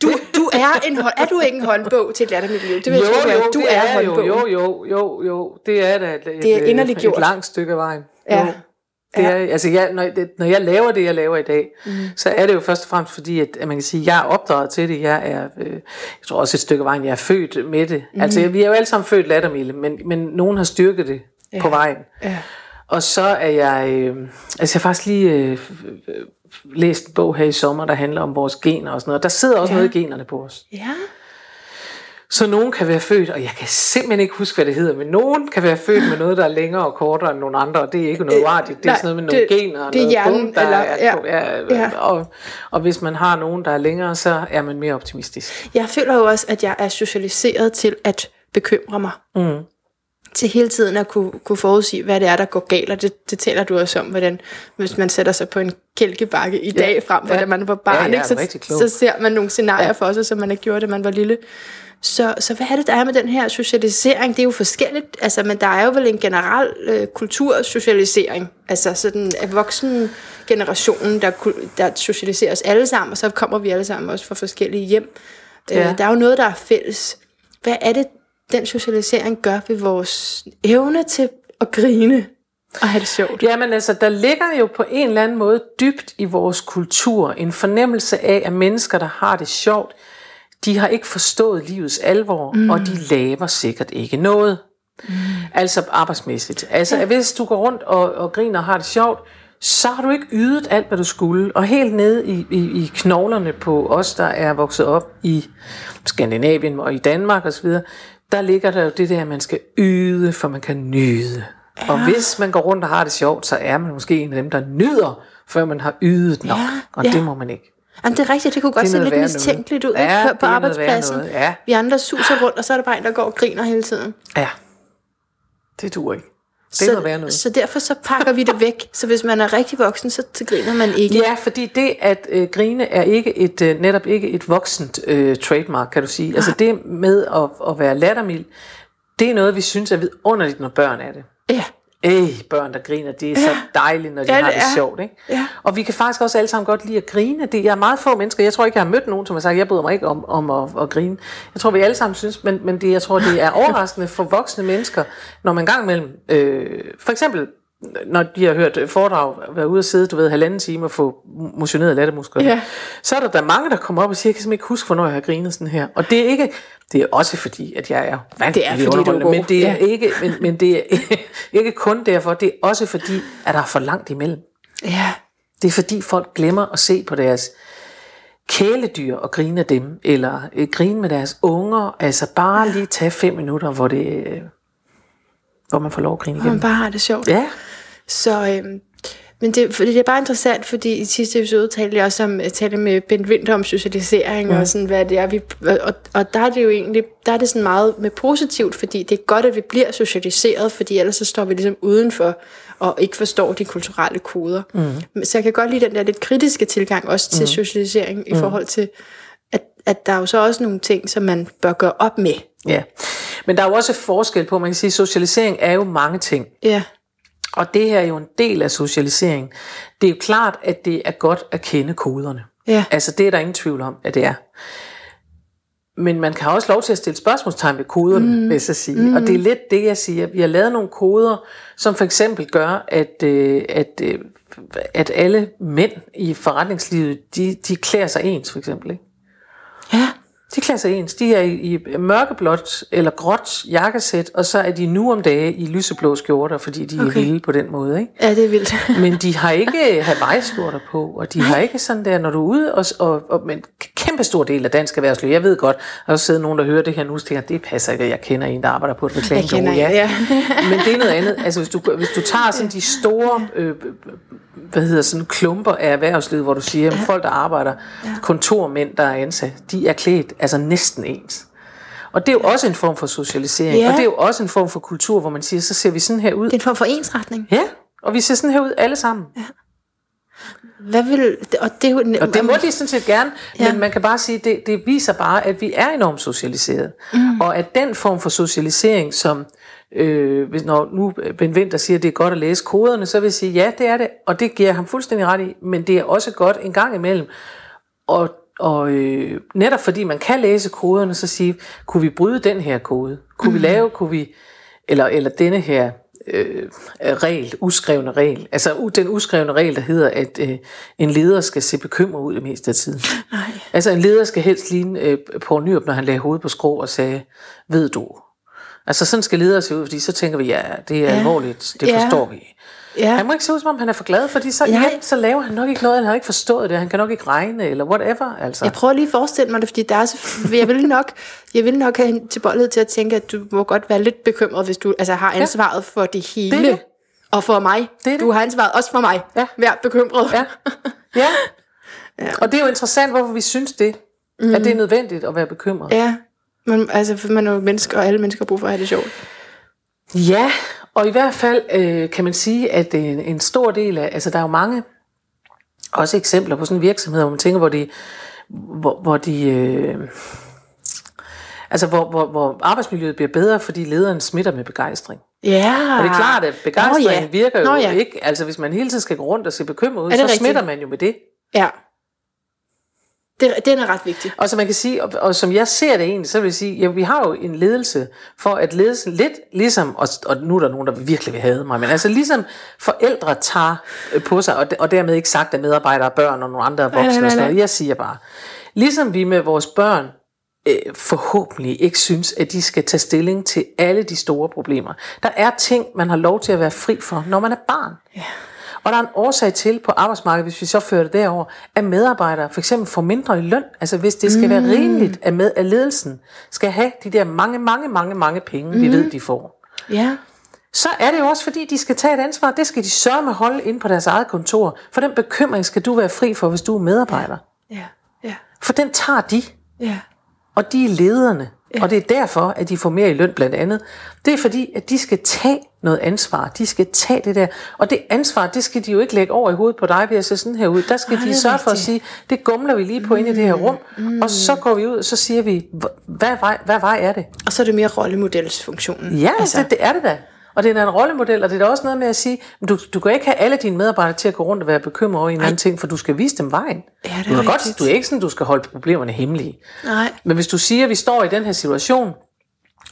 Du, du er en hånd, er du ikke en håndbog til et lattermiljø? Det vil jo, jeg jo, du det er, er jo, jo, jo, jo, jo, det er da et, det er et, et langt stykke af vejen. Ja. Jo. Det ja. er, altså jeg, når, det, når jeg laver det, jeg laver i dag, mm. så er det jo først og fremmest fordi, at, at man kan sige, at jeg er opdraget til det. Jeg er, øh, jeg tror også et stykke af vejen, jeg er født med det. Mm. Altså vi er jo alle sammen født lattermilde, men, men nogen har styrket det ja. på vejen. Ja. Og så er jeg, øh, altså jeg faktisk lige... Øh, øh, læst en bog her i sommer, der handler om vores gener og sådan noget. Der sidder også ja. noget i generne på os. Ja. Så nogen kan være født, og jeg kan simpelthen ikke huske, hvad det hedder, men nogen kan være født med noget, der er længere og kortere end nogle andre, og det er ikke noget uartigt. Det er sådan noget med nogle det, gener og det noget hjernen, bund, der eller, er... Ja, er ja. Og, og hvis man har nogen, der er længere, så er man mere optimistisk. Jeg føler jo også, at jeg er socialiseret til at bekymre mig. Mm. Til hele tiden at kunne, kunne forudsige, hvad det er, der går galt, og det, det taler du også om, hvordan hvis man sætter sig på en kælkebakke i dag, ja, frem for ja, da man var barn, ja, ja, så, så ser man nogle scenarier ja. for sig, som man har gjort, da man var lille. Så, så hvad er det, der er med den her socialisering? Det er jo forskelligt, altså, men der er jo vel en generel øh, kultursocialisering, altså sådan at voksen generationen, der, der socialiseres alle sammen, og så kommer vi alle sammen også fra forskellige hjem. Ja. Øh, der er jo noget, der er fælles. Hvad er det, den socialisering gør ved vores evne til at grine og have det sjovt. Jamen altså, der ligger jo på en eller anden måde dybt i vores kultur en fornemmelse af, at mennesker, der har det sjovt, de har ikke forstået livets alvor, mm. og de laver sikkert ikke noget. Mm. Altså arbejdsmæssigt. Altså ja. Hvis du går rundt og, og griner og har det sjovt, så har du ikke ydet alt, hvad du skulle. Og helt nede i, i, i knoglerne på os, der er vokset op i Skandinavien og i Danmark osv., der ligger der jo det der, at man skal yde, for man kan nyde. Ja. Og hvis man går rundt og har det sjovt, så er man måske en af dem, der nyder, før man har ydet nok. Ja. Og ja. Det må man ikke. Jamen, det er rigtigt, det kunne godt det se lidt mistænkeligt ud ja, på arbejdspladsen. Ja. Vi andre suser rundt, og så er der bare en, der går og griner hele tiden. Ja, det duer ikke. Det så, så derfor så pakker vi det væk. Så hvis man er rigtig voksen, så griner man ikke. Ja, fordi det at øh, grine er ikke et øh, netop ikke et voksent øh, trademark, kan du sige. Altså det med at, at være lattermild, det er noget, vi synes er vidunderligt, når børn er det. Ja. Ej, børn, der griner, det er ja. Så dejligt, når de ja, har det, det sjovt, ikke? Ja. Og vi kan faktisk også alle sammen godt lide at grine. Det er meget få mennesker. Jeg tror ikke, jeg har mødt nogen, som har sagt, jeg bryder mig ikke om, om at, at grine. Jeg tror, vi alle sammen synes, men, men det, jeg tror, det er overraskende for voksne mennesker, når man gang imellem, øh, for eksempel, når de har hørt foredrag, være ude og sidde, du ved, halvanden time og få motioneret lattermuskler, ja. Så er der, der mange, der kommer op og siger, jeg kan ikke huske, hvornår jeg har grinet sådan her. Og det er ikke, det er også fordi, at jeg er vanvittig underholdende, men det er, ikke, men, men det er ikke kun derfor, det er også fordi, at der er for langt imellem. Ja. Det er fordi, folk glemmer at se på deres kæledyr og grine af dem, eller øh, grine med deres unger, altså bare lige tage fem minutter, hvor det... Øh, hvor man får lov at grine igen. Og man bare har det sjovt. Ja. Så, øhm, men det, det er bare interessant, fordi i sidste episode talte jeg også om, talte med Bent Vinter om socialisering, ja. Og sådan, hvad det er. Vi, og, og der er det jo egentlig, der er det sådan meget med positivt, fordi det er godt, at vi bliver socialiseret, fordi ellers så står vi ligesom udenfor, og ikke forstår de kulturelle koder. Mm. Så jeg kan godt lide den der lidt kritiske tilgang, også til mm. socialisering, mm. i forhold til, at, at der er jo så også nogle ting, som man bør gøre op med. Ja. Men der er jo også forskel på, man kan sige, at socialisering er jo mange ting. Ja. Og det her er jo en del af socialiseringen. Det er jo klart, at det er godt at kende koderne. Ja. Altså det er der ingen tvivl om, at det er. Men man kan også lov til at stille spørgsmålstegn ved koderne, mm. hvis jeg siger. Mm. Og det er lidt det, jeg siger. Vi har lavet nogle koder, som for eksempel gør, at, at, at alle mænd i forretningslivet, de, de klæder sig ens, for eksempel. Ikke? Ja. De klæder sig ens. De er i mørkeblåt eller gråt jakkesæt, og så er de nu om dage i lyseblå skjorter, fordi de okay. er vilde på den måde. Ikke? Ja, det er vildt. Men de har ikke Hawaii-skjorter på, og de har ikke sådan der, når du er ude, og, og, og men kæmpe stor del af dansk erhvervsliv. Jeg ved godt, der også sidder nogen, der hører det her nu, og tænker, det passer ikke, jeg kender en, der arbejder på et reklamebureau. Ja. Ja. Men det er noget andet. Altså, hvis du, hvis du tager sådan de store... Øh, hvad hedder sådan klumper af erhvervslivet, hvor du siger, at folk, der arbejder, ja. Kontormænd, der er ansat, de er klædt altså næsten ens. Og det er jo også en form for socialisering, ja. Og det er jo også en form for kultur, hvor man siger, så ser vi sådan her ud. Det er en form for ensretning. Ja, og vi ser sådan her ud alle sammen. Ja. Hvad vil, og, det, og, og det må de sådan set gerne, ja. Men man kan bare sige, det, det viser bare, at vi er enormt socialiseret. Mm. Og at den form for socialisering, som... Øh, når nu Bent Vinter siger, at det er godt at læse koderne, så vil jeg sige, ja, det er det, og det giver ham fuldstændig ret i, men det er også godt en gang imellem, og, og øh, netop fordi man kan læse koderne, så sige, kunne vi bryde den her kode? Kunne mm. vi lave, kunne vi, eller, eller denne her øh, regel, uskrevne regel, altså den uskrevne regel, der hedder, at øh, en leder skal se bekymret ud det meste af tiden. Nej. Altså en leder skal helst ligne øh, Poul Nyrup, når han lagde hovedet på skrå og sagde, ved du, altså sådan skal ledere se ud, fordi så tænker vi, ja, det er ja. Alvorligt, det ja. Forstår vi. Ja. Han må ikke se ud, som om han er for glad, fordi så, ja, så laver han nok ikke noget, han har ikke forstået det, han kan nok ikke regne, eller whatever. Altså. Jeg prøver lige at forestille mig det, fordi der er så, jeg vil nok, jeg vil nok have en tilbøjelighed til at tænke, at du må godt være lidt bekymret, hvis du altså, har ansvaret ja. For det hele, det det. Og for mig. Det det. Du har ansvaret også for mig. Ja. Vær bekymret. Ja. Ja. Ja. Og det er jo interessant, hvorfor vi synes det, mm. at det er nødvendigt at være bekymret. Ja. Man, altså, for man er jo mennesker, og alle mennesker har brug for at have det sjovt. Ja, og i hvert fald øh, kan man sige, at en, en stor del af... Altså, der er jo mange også eksempler på sådan virksomheder, hvor man tænker, hvor de... Hvor, hvor de øh, altså, hvor, hvor, hvor arbejdsmiljøet bliver bedre, fordi lederen smitter med begejstring. Ja. Og det er klart, at begejstring Nå, ja. Virker jo Nå, ja. Ikke... Altså, hvis man hele tiden skal gå rundt og se bekymret ud, så rigtigt? Smitter man jo med det. Ja. Det, den er ret vigtig. Og så man kan sige, og, og som jeg ser det egentlig, så vil jeg sige, ja, vi har jo en ledelse, for at ledelsen lidt ligesom, og, og nu er der nogen, der virkelig vil have mig, men altså ligesom forældre tager på sig, og, og dermed ikke sagt, at medarbejdere er børn, og nogle andre er voksne, nej, nej, nej. Og sådan noget. Jeg siger bare, ligesom vi med vores børn, forhåbentlig ikke synes, at de skal tage stilling til alle de store problemer. Der er ting, man har lov til at være fri for, når man er barn. Yeah. Og der er en årsag til på arbejdsmarkedet, hvis vi så fører det derover, at medarbejdere for eksempel får mindre i løn. Altså hvis det skal mm. være rimeligt, at, med, at ledelsen skal have de der mange, mange, mange, mange penge, mm. vi ved, de får. Yeah. Så er det jo også, fordi de skal tage et ansvar. Det skal de sørge med at holde inde på deres eget kontor. For den bekymring skal du være fri for, hvis du er medarbejder. Yeah. Yeah. For den tager de. Ja. Yeah. Og de er lederne, ja. Og det er derfor, at de får mere i løn blandt andet. Det er fordi, at de skal tage noget ansvar. De skal tage det der. Og det ansvar, det skal de jo ikke lægge over i hovedet på dig ved at se sådan her ud. Der skal Ej, de sørge for at sige, det gumler vi lige på mm, ind i det her rum. Mm. Og så går vi ud, og så siger vi, hvad vej, hvad vej er det? Og så er det mere rollemodelsfunktionen. Ja, altså. det, det er det da. Og det er en rollemodel, og det er også noget med at sige, du, du kan ikke have alle dine medarbejdere til at gå rundt og være bekymret over en eller anden ting, for du skal vise dem vejen. Ja, det er du, godt, du er ikke sådan, du skal holde problemerne hemmelige. Nej. Men hvis du siger, at vi står i den her situation,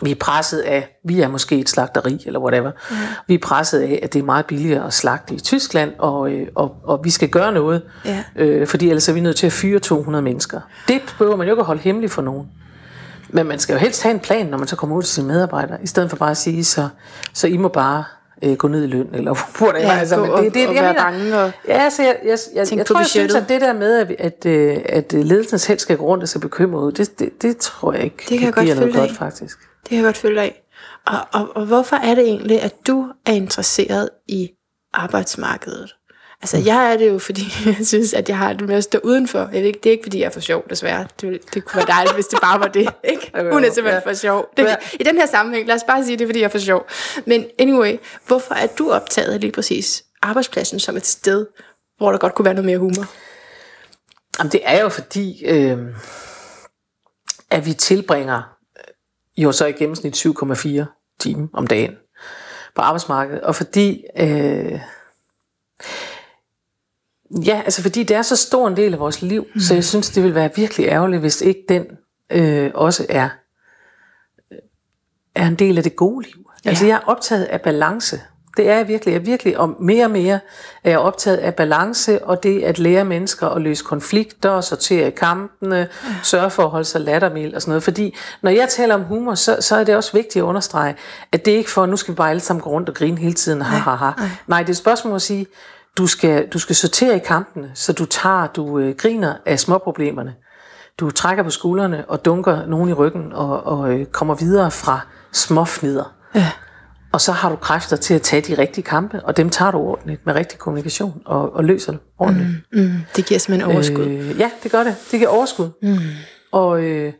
vi er presset af, vi er måske et slagteri, eller whatever, ja. Vi er presset af, at det er meget billigere at slagte i Tyskland, og, og, og vi skal gøre noget, ja. øh, fordi ellers er vi nødt til at fyre to hundrede mennesker. Det behøver man jo ikke at holde hemmeligt for nogen. Men man skal jo helst have en plan, når man så kommer ud til sine medarbejdere, i stedet for bare at sige, så, så I må bare øh, gå ned i løn, eller hvordan ja, altså, det, det, det, jeg mener, bange og ja, så jeg, jeg, jeg, jeg tror, jeg synes, at det der med, at, at, at ledelsens helst skal gå rundt og se bekymret ud, det, det, det tror jeg ikke det kan, kan jeg godt noget godt, af. Faktisk. Det kan jeg godt følge af. Og, og, og hvorfor er det egentlig, at du er interesseret i arbejdsmarkedet? Altså, jeg er det jo, fordi jeg synes, at jeg har det med at stå udenfor. Jeg ved ikke, det er ikke, fordi jeg er for sjov, desværre. Det, det kunne være dejligt, hvis det bare var det, ikke? Hun er simpelthen for sjov. Det, i den her sammenhæng, lad os bare sige, det er, fordi jeg er for sjov. Men anyway, hvorfor er du optaget af lige præcis arbejdspladsen som et sted, hvor der godt kunne være noget mere humor? Jamen, det er jo fordi, øh, at vi tilbringer jo så i gennemsnit syv komma fire timer om dagen på arbejdsmarkedet. Og fordi Øh, Ja, altså fordi det er så stor en del af vores liv, mm. så jeg synes, det ville være virkelig ærgerligt, hvis ikke den øh, også er, er en del af det gode liv. Ja. Altså jeg er optaget af balance. Det er jeg virkelig. Jeg er virkelig, og mere og mere er jeg optaget af balance, og det at lære mennesker at løse konflikter, sortere i kampene, ja. Sørge for at holde sig lattermild og sådan noget. Fordi når jeg taler om humor, så, så er det også vigtigt at understrege, at det er ikke for, at nu skal vi bare alle sammen gå rundt og grine hele tiden. Ha, ha, ha. Nej, det er et spørgsmål at sige, Du skal, du skal sortere i kampene, så du tager, du øh, griner af småproblemerne. Du trækker på skuldrene og dunker nogen i ryggen og, og øh, kommer videre fra småfnider. Ja. Og så har du kræfter til at tage de rigtige kampe, og dem tager du ordentligt med rigtig kommunikation og, og løser det ordentligt. Mm, mm, det giver simpelthen overskud. Øh, ja, det gør det. Det giver overskud. Mm. Og, øh,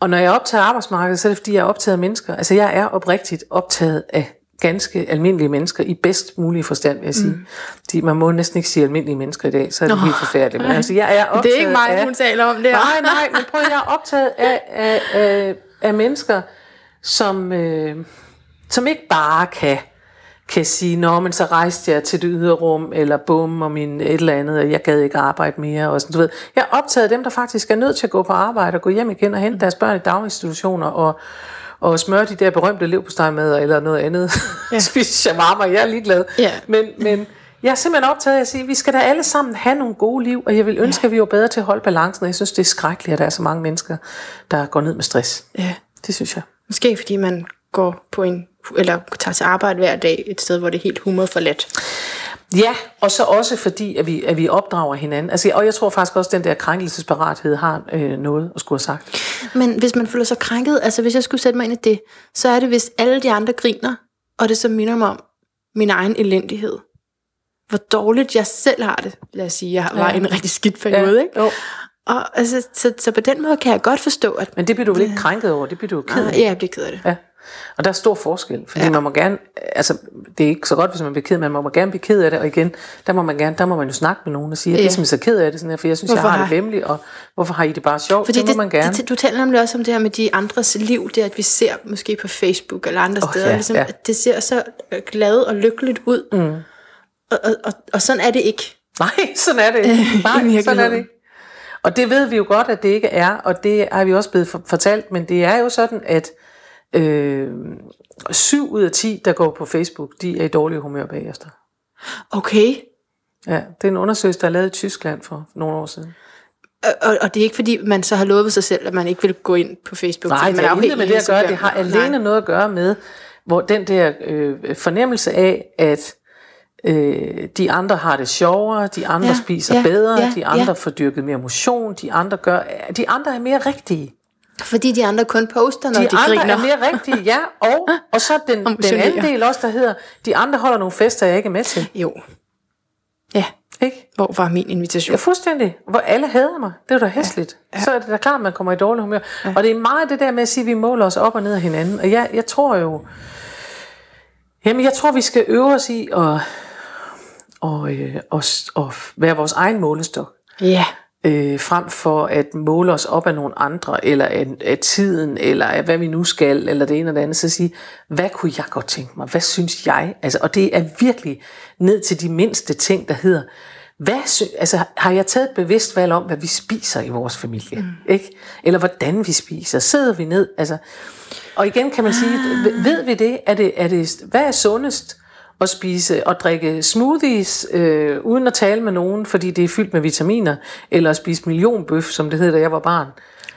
og når jeg er optaget af arbejdsmarkedet, så er det fordi, jeg er optaget af mennesker. Altså jeg er oprigtigt optaget af ganske almindelige mennesker i bedst mulige forstand, vil jeg sige. Mm. De, man må næsten ikke sige almindelige mennesker i dag, så er det oh, helt forfærdeligt. Men altså, jeg er optaget det er ikke mig, af, hun taler om det. Nej, nej, men prøv, jeg er optaget af, af, af, af mennesker, som, øh, som ikke bare kan, kan sige, nå, men så rejste jeg til det yderrum, eller bum, og min et eller andet, og jeg gad ikke arbejde mere, og sådan, du ved. Jeg er optaget af dem, der faktisk er nødt til at gå på arbejde, og gå hjem igen, og hente deres børn i daginstitutioner, og og smøre de der berømte leverpostejmadder eller noget andet. Yeah. Spise shawarma, jeg er ligeglad. Yeah. Men, men jeg er simpelthen optaget af at sige, at vi skal da alle sammen have nogle gode liv, og jeg vil ønske, yeah. at vi var bedre til at holde balancen, og jeg synes, det er skrækkeligt, at der er så mange mennesker, der går ned med stress. Yeah. Det synes jeg. Måske fordi man går på en, eller tager til arbejde hver dag et sted, hvor det er helt humør for let. Ja, og så også fordi, at vi, at vi opdrager hinanden. Altså, og jeg tror faktisk også, at den der krænkelsesparathed har øh, noget at skulle have sagt. Men hvis man føler sig krænket, altså hvis jeg skulle sætte mig ind i det, så er det, hvis alle de andre griner, og det så minder mig om min egen elendighed. Hvor dårligt jeg selv har det. Lad os sige, jeg var ja. En rigtig skidt periode, ja. Ikke? Jo. Og, altså, så, så på den måde kan jeg godt forstå, at men det bliver du vel ikke krænket over, det bliver du jo ked af. Ja, jeg bliver ked af det. Ja. Og der er stor forskel, fordi ja. Man må gerne, altså det er ikke så godt, hvis man bliver ked, men man må gerne blive ked af det, og igen, der må man gerne, der må man jo snakke med nogen og sige, at ja. Jeg er simpelthen så ked af det, sådan her, for jeg synes, hvorfor jeg har det væmmeligt, og hvorfor har I det bare sjovt, fordi det må det, man gerne. Det, du taler nemlig også om det her med de andres liv, det at vi ser måske på Facebook eller andre oh, steder, ja, ligesom, ja. At det ser så glad og lykkeligt ud, mm. og, og, og, og sådan er det ikke. Nej, sådan er det ikke. Nej, sådan er det ikke. Og det ved vi jo godt, at det ikke er, og det har vi også blevet fortalt, men det er jo sådan, at øh, syv ud af ti, der går på Facebook, de er i dårlig humør bagefter. Okay. Ja, det er en undersøgelse, der er lavet i Tyskland for nogle år siden. Og, og det er ikke fordi, man så har lovet sig selv, at man ikke vil gå ind på Facebook. Nej, det har intet med det at gøre. Det har alene Nej. noget at gøre med, hvor den der øh, fornemmelse af, at øh, de andre har det sjovere, de andre ja, spiser ja, bedre, ja, de andre ja. får dyrket mere motion, de andre gør, de andre er mere rigtige. Fordi de andre kun poster, når de, de griner. De andre er mere rigtige, ja. Og, og så den, den anden del også, der hedder, de andre holder nogle fester, jeg ikke er med til. Jo. Ja. Ikke? Hvor var min invitation? Ja, fuldstændig. Hvor alle hader mig. Det er da hæsligt. Ja, ja. Så er det da klart, at man kommer i dårlig humør. Ja. Og det er meget det der med at sige, at vi måler os op og ned af hinanden. Og jeg, jeg tror jo... Jamen, jeg tror, vi skal øve os i at, og, øh, os, at være vores egen målestok. Ja. Øh, frem for at måle os op af nogle andre, eller af, af tiden, eller af hvad vi nu skal, eller det ene eller det andet. Så sige, hvad kunne jeg godt tænke mig? Hvad synes jeg? Altså, og det er virkelig ned til de mindste ting, der hedder, hvad synes, altså, har jeg taget et bevidst valg om, hvad vi spiser i vores familie? Mm. Ikke? Eller hvordan vi spiser? Sidder vi ned? Altså, og igen kan man sige, ah. ved vi det? Er det, er det? Hvad er sundest? At spise og drikke smoothies øh, uden at tale med nogen, fordi det er fyldt med vitaminer, eller at spise millionbøf, som det hed, da jeg var barn.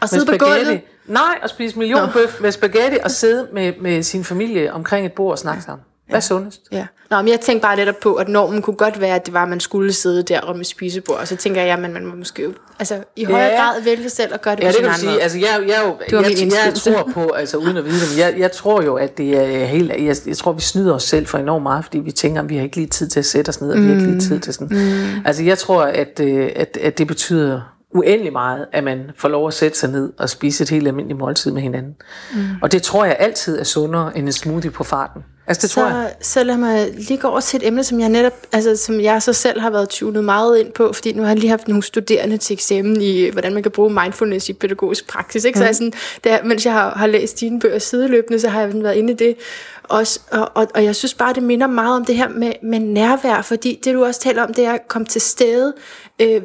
Og sidde på gulvet? Nej, at spise millionbøf med spaghetti og sidde med, med sin familie omkring et bord og snakke sammen. Hvad er sundest? Ja. Nå, men jeg tænkte bare netop på, at normen kunne godt være, at det var, at man skulle sidde der og med spisebord, og så tænker jeg, at man, man må måske altså, i højere ja. grad vælge selv og gøre det ja, på sin anden måde. Altså, jeg, jeg, jeg, jeg, jeg, jeg tror på, altså uden at vide det, men jeg, jeg tror jo, at det er helt, jeg, jeg tror, vi snyder os selv for enormt meget, fordi vi tænker, at vi har ikke lige tid til at sætte os ned, og vi har ikke lige tid til sådan. Mm. Altså, jeg tror, at, at, at det betyder uendelig meget, at man får lov at sætte sig ned og spise et helt almindeligt måltid med hinanden. Mm. Og det tror jeg altid er sundere end en smoothie på farten. Altså, det så, tror jeg. Så lad mig lige gå over til et emne, som jeg netop, altså, som jeg så selv har været tunet meget ind på, fordi nu har jeg lige haft nogle studerende til eksamen i, hvordan man kan bruge mindfulness i pædagogisk praksis. Ikke? Mm. Så jeg sådan, der, mens jeg har, har læst dine bøger sideløbende, så har jeg været inde i det også, og, og, og jeg synes bare, det minder meget om det her med, med nærvær, fordi det du også taler om, det er at komme til stede, øh,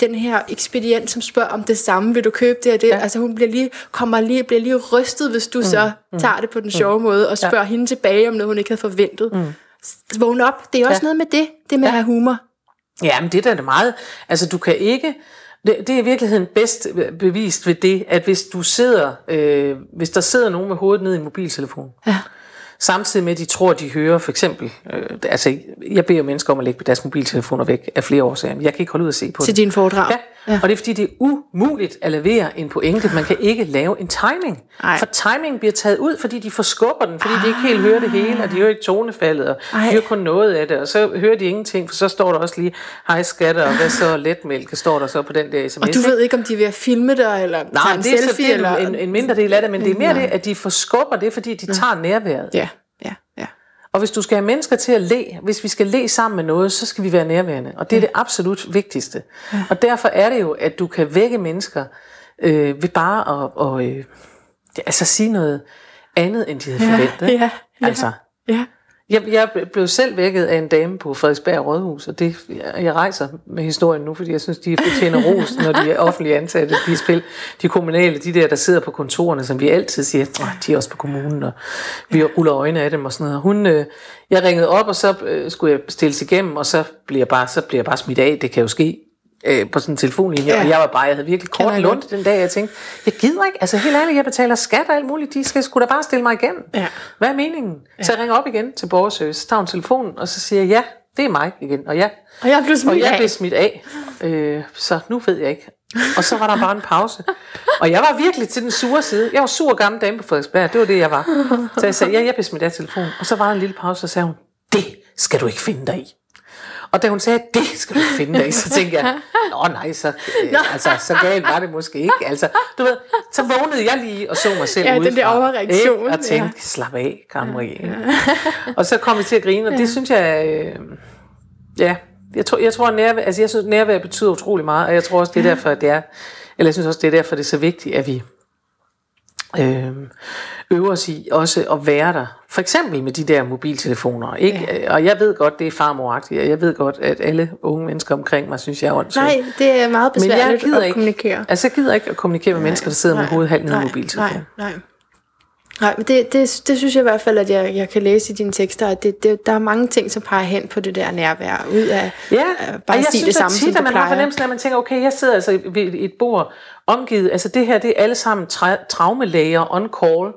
den her ekspedient, som spørger om det samme, vil du købe det og det, ja. altså hun bliver lige, kommer lige, bliver lige rystet, hvis du mm, så tager mm, det på den sjove mm, måde, og spørger ja. hende tilbage om noget, hun ikke havde forventet. Mm. Vågn op, det er også ja. noget med det, det med ja. at have humor. Ja, men det der er det meget, altså du kan ikke, det, det er i virkeligheden bedst bevist ved det, at hvis du sidder, øh, hvis der sidder nogen med hovedet ned i en mobiltelefon, ja. samtidig med, at de tror, de hører, for eksempel, øh, altså, jeg beder mennesker om at lægge deres mobiltelefoner væk af flere årsager, men jeg kan ikke holde ud at se på det. Til dine foredrag. Ja. ja, og det er fordi, det er umuligt at levere en pointe. Man kan ikke lave en timing. Ej. For timingen bliver taget ud, fordi de forskubber den, fordi Ej. de ikke helt hører det hele, og de hører ikke tonefaldet, og Ej. de hører kun noget af det, og så hører de ingenting, for så står der også lige, hej skatter, og hvad så letmælk, står der så på den der sms. Og du ved ikke, om de er ved at filme dig, eller nej, tage en det er selfie, så eller... en, en mindre del af det, men det er mere Nej. det, at de forskubber det, fordi de tager nærværet. Ja. Ja, ja. Og hvis du skal have mennesker til at le, hvis vi skal le sammen med noget, så skal vi være nærværende. Og det er ja. det absolut vigtigste. Ja. Og derfor er det jo, at du kan vække mennesker øh, ved bare at og, øh, altså sige noget andet, end de havde forventet. Ja, ja, altså. ja. Jeg, jeg blev selv vækket af en dame på Frederiksberg Rådhus, og det, jeg, jeg rejser med historien nu, fordi jeg synes, de fortjener ros, når de er offentlige ansatte, de spil, de kommunale, de der, der sidder på kontorerne, som vi altid siger, de er også på kommunen, og vi ruller øjne af dem og sådan noget. Hun, øh, jeg ringede op, og så øh, skulle jeg stilles igennem, og så blev jeg bare, så blev jeg bare smidt af, det kan jo ske. Øh, på sådan en telefonlinje, ja. og jeg var bare, jeg havde virkelig kort lunte den dag, jeg tænkte, jeg gider ikke, altså helt ærligt, jeg betaler skat og alt muligt, de skal sgu da bare stille mig igen. Ja. Hvad er meningen? Ja. Så jeg ringer op igen til borgerservice, så tager hun telefonen, og så siger jeg, ja, det er mig igen, og ja. Og jeg blev smidt og jeg af. Blev smidt af. Øh, så nu ved jeg ikke. Og så var der bare en pause. Og jeg var virkelig til den sure side. Jeg var sur gammel dame på Frederiksberg, det var det, jeg var. Så jeg sagde, ja, jeg blev smidt af telefonen. Og så var der en lille pause, og sagde hun, det skal du ikke finde dig i. Og da hun sagde, det skal du finde dig, så tænkte jeg, nå nej, så, øh, altså, så galt var det måske ikke. Altså, du ved, så vågnede jeg lige og så mig selv ja, udefra. Ja, den der overreaktion. Ikke? Og tænkte, ja. slap af, Karen-Marie. Ja. Og så kom vi til at grine, og det ja. synes jeg, øh, ja, jeg tror, jeg tror nærvær, altså jeg synes, nærvær betyder utrolig meget, og jeg tror også, det er derfor, det er, eller jeg synes også, det er derfor, det er så vigtigt, at vi øh, øver os i også at være der. For eksempel med de der mobiltelefoner, ikke? Ja. Og jeg ved godt, det er farmoragtigt, og jeg ved godt, at alle unge mennesker omkring mig synes, jeg er åndssvagt. Nej, det er meget besværligt at ikke, kommunikere. Altså, jeg gider ikke at kommunikere med nej, mennesker, der sidder nej, med hovedet halvt ned i mobiltelefonen. Nej, nej. Nej, men det, det, det synes jeg i hvert fald, at jeg, jeg kan læse i dine tekster, at det, det, der er mange ting, som peger hen på det der nærvær, ud af ja, uh, bare at sige det samme, tit, som du plejer. Jeg synes tit, at man har fornemmelsen af, at man tænker, okay, jeg sidder altså ved et bord omgivet, altså det her, det er alle sammen tra- traumelæger on call.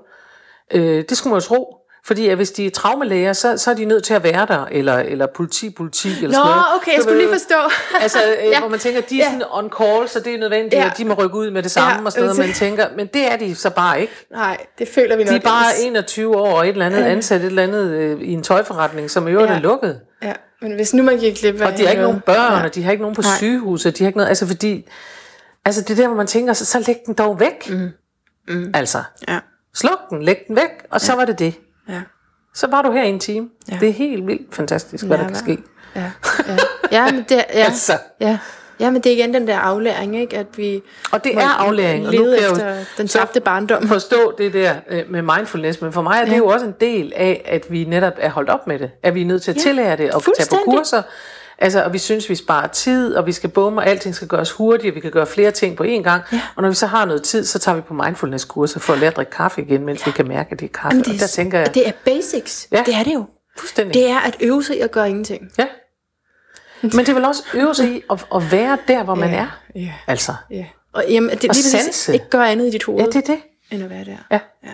Øh, det skulle man jo tro, fordi at hvis de er traumelæger, så, så er de nødt til at være der, eller, eller politi, politi, eller nå, sådan noget. Nå, okay, jeg skulle lige forstå. Altså, øh, ja. Hvor man tænker, de er sådan on call, så det er nødvendigt, ja. At de må rykke ud med det samme, ja, og sådan noget, man tænker, men det er de så bare ikke. Nej, det føler vi nok. De er bare enogtyve år, og et eller andet ansat, et eller andet øh, i en tøjforretning, som i øvrigt ja. Er lukket. Ja, men hvis nu man gik glip af... Og de har ikke nogen børn, ja. Og de har ikke nogen på sygehuset, de har ikke noget, altså fordi... Altså, det der, hvor man tænker, så, så læg den dog væk. Mm. Mm. Altså, ja. Sluk den, læg den væk, og så ja. Var det det. Ja. Så var du her i en time. Ja. Det er helt vildt fantastisk, hvad ja, der kan ske. Ja, ja. Ja, men det, ja. Altså. Ja. Ja, men det er igen den der aflæring, ikke? At vi og det er aflæring, og nu kan efter jo den tabte barndom. Forstå det der med mindfulness, men for mig er det ja. Jo også en del af, at vi netop er holdt op med det. At vi er nødt til at ja. Tillære det og tage på kurser. Altså, og vi synes, vi sparer tid, og vi skal bumme, og alting skal gøres hurtigt, og vi kan gøre flere ting på én gang. Ja. Og når vi så har noget tid, så tager vi på mindfulness-kurser for at lære at drikke kaffe igen, mens ja. Vi kan mærke, at det er kaffe. Det er, og der tænker jeg, det er basics. Ja, det er det jo. Fuldstændig. Det er at øve sig i at gøre ingenting. Ja. Men det er vel også øve sig i at, at være der, hvor man ja. Er. Ja. Altså. Ja. Og, jamen, det, og sense. Ikke gøre andet i dit hoved. Ja, det er det. End at være der. Ja. Ja.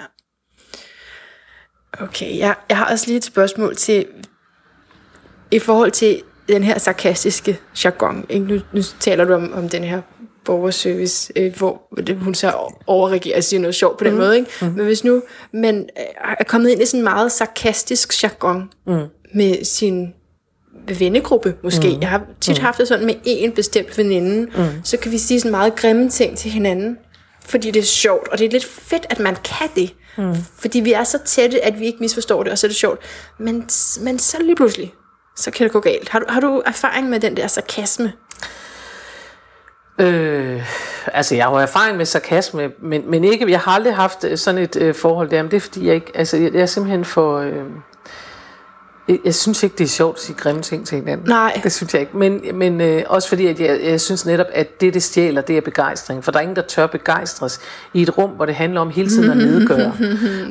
Okay, jeg, jeg har også lige et spørgsmål til, i forhold til, den her sarkastiske jargon. Ikke? Nu, nu taler du om, om den her borgerservice, øh, hvor hun så overreagerer og siger noget sjovt på den mm. måde. Ikke? Mm. Men hvis nu man øh, er kommet ind i sådan en meget sarkastisk jargon mm. med sin vennegruppe måske. Mm. Jeg har tit mm. haft det sådan med en bestemt veninde. Mm. Så kan vi sige sådan meget grimme ting til hinanden, fordi det er sjovt. Og det er lidt fedt, at man kan det. Mm. Fordi vi er så tætte, at vi ikke misforstår det, og så er det sjovt. Men, men så lige pludselig så kan det gå galt. Har du, har du erfaring med den der sarkasme? Øh, altså, jeg har erfaring med sarkasme, men, men ikke, jeg har aldrig haft sådan et øh, forhold der. Men det er fordi, jeg ikke... Altså, jeg, jeg er simpelthen for... Øh, jeg, jeg synes ikke, det er sjovt at sige grimme ting til hinanden. Nej. Det synes jeg ikke. Men, men øh, også fordi, at jeg, jeg synes netop, at det, det stjæler, det er begejstring. For der er ingen, der tør begejstres i et rum, hvor det handler om hele tiden at nedgøre.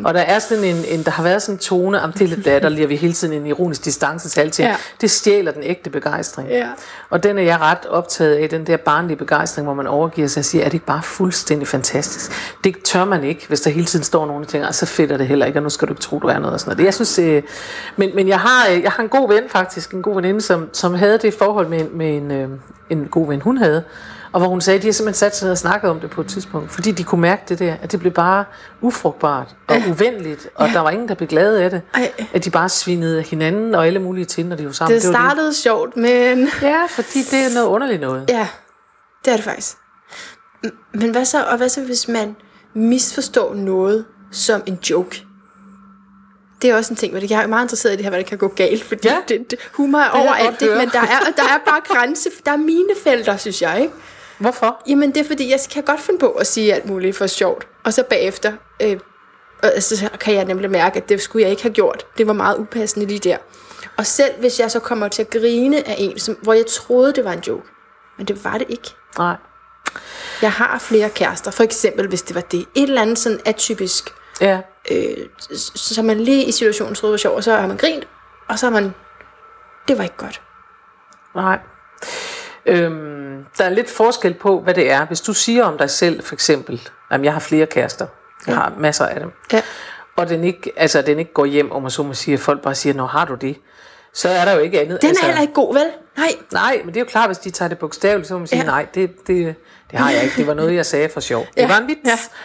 Og der er sådan en, en der har været sådan en tone, om til det der lige vi hele tiden en ironisk distance til alting. Ja. Det stjæler den ægte begejstring. Ja. Og den er jeg ret optaget af, den der barnlige begejstring, hvor man overgiver sig og siger, er det ikke bare fuldstændig fantastisk? Det tør man ikke, hvis der hele tiden står nogle ting, og så fedter det heller ikke, og nu skal du ikke tro, du er noget og sådan noget. Jeg synes, øh, men, men jeg Jeg har, jeg har en god ven faktisk, en god veninde, som, som havde det forhold med, med en, øh, en god ven, hun havde. Og hvor hun sagde, at de har simpelthen sat sig ned og snakket om det på et tidspunkt. Fordi de kunne mærke det der, at det blev bare ufrugtbart og ja. Uvenligt. Og ja. Der var ingen, der blev glade af det. Ej. At de bare svinede hinanden og alle mulige ting, når de var sammen. Det, det startede det. Sjovt, men... Ja, fordi det er noget underligt noget. Ja, det er det faktisk. Men hvad så, og hvad så, hvis man misforstår noget som en joke? Det er også en ting, hvor jeg er meget interesseret i det her, hvad der kan gå galt, fordi ja. det, det, humor er overalt, det, men der er, der er bare grænse, der er minefelter, synes jeg, ikke? Hvorfor? Jamen det er fordi, jeg kan godt finde på at sige alt muligt for sjovt, og så bagefter, øh, og så kan jeg nemlig mærke, at det skulle jeg ikke have gjort, det var meget upassende lige der. Og selv hvis jeg så kommer til at grine af en, som, hvor jeg troede, det var en joke, men det var det ikke. Nej. Jeg har flere kærester, for eksempel hvis det var det, et eller andet sådan atypisk, ja. Øh, så man lige i situationen troede var sjov, og så har man grint, og så har man det var ikke godt. Nej. Øhm, der er lidt forskel på, hvad det er. Hvis du siger om dig selv, for eksempel, jamen jeg har flere kærester, jeg ja. Har masser af dem, ja. Og den ikke, altså den ikke går hjem, og man så må sige, at folk bare siger, nå har du det, så er der jo ikke andet. Den altså, er heller ikke god, vel? Nej. Nej, men det er jo klart, hvis de tager det bogstaveligt, så må man sige, ja. Nej, det, det, det har jeg ikke. Det var noget, jeg sagde for sjov. Ja. Det var en vits.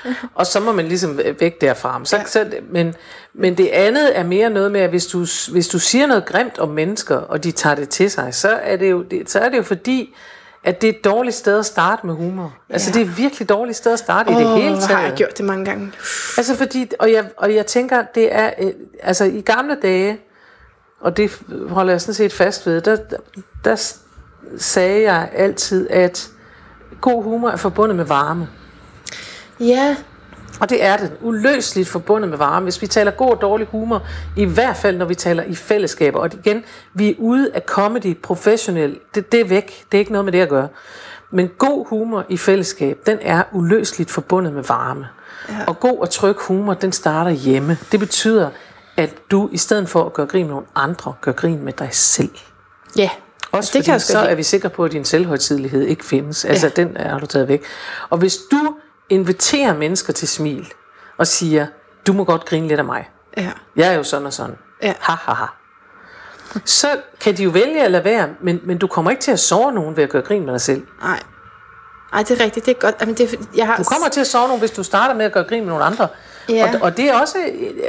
Ja. Og så må man ligesom væk derfra. Så, ja. så, men, men det andet er mere noget med, at hvis du, hvis du siger noget grimt om mennesker, og de tager det til sig, så er det jo, det, så er det jo fordi, at det er et dårligt sted at starte med humor. Ja. Altså, det er et virkelig dårligt sted at starte oh, i det hele taget. Åh, har jeg gjort det mange gange. Altså, fordi, og jeg, og jeg tænker, det er, altså i gamle dage, og det holder jeg sådan set fast ved, der, der, der sagde jeg altid, at god humor er forbundet med varme. Ja, Og det er det, uløseligt forbundet med varme. Hvis vi taler god og dårlig humor, i hvert fald når vi taler i fællesskaber. Og igen, vi er ude af comedy, professionel, det, det er væk, det er ikke noget med det at gøre. Men god humor i fællesskab, den er uløseligt forbundet med varme. Ja. Og god og tryg humor, den starter hjemme. Det betyder, at du i stedet for at gøre grin med nogle andre, gør grin med dig selv. Ja. Også det fordi, så er vi sikre på, at din selvhøjtidelighed ikke findes. Altså, ja. Den er du taget væk. Og hvis du inviterer mennesker til smil og siger, du må godt grine lidt af mig. Ja. Jeg er jo sådan og sådan. Ja. Ha, ha, ha. Så kan de jo vælge at lade være, men, men du kommer ikke til at såre nogen ved at gøre grin med dig selv. Nej. Ej, det er rigtigt. Det er godt. Jamen, det, jeg har... Du kommer til at såre nogen, hvis du starter med at gøre grin med nogle andre. Ja. Og, og det, er også,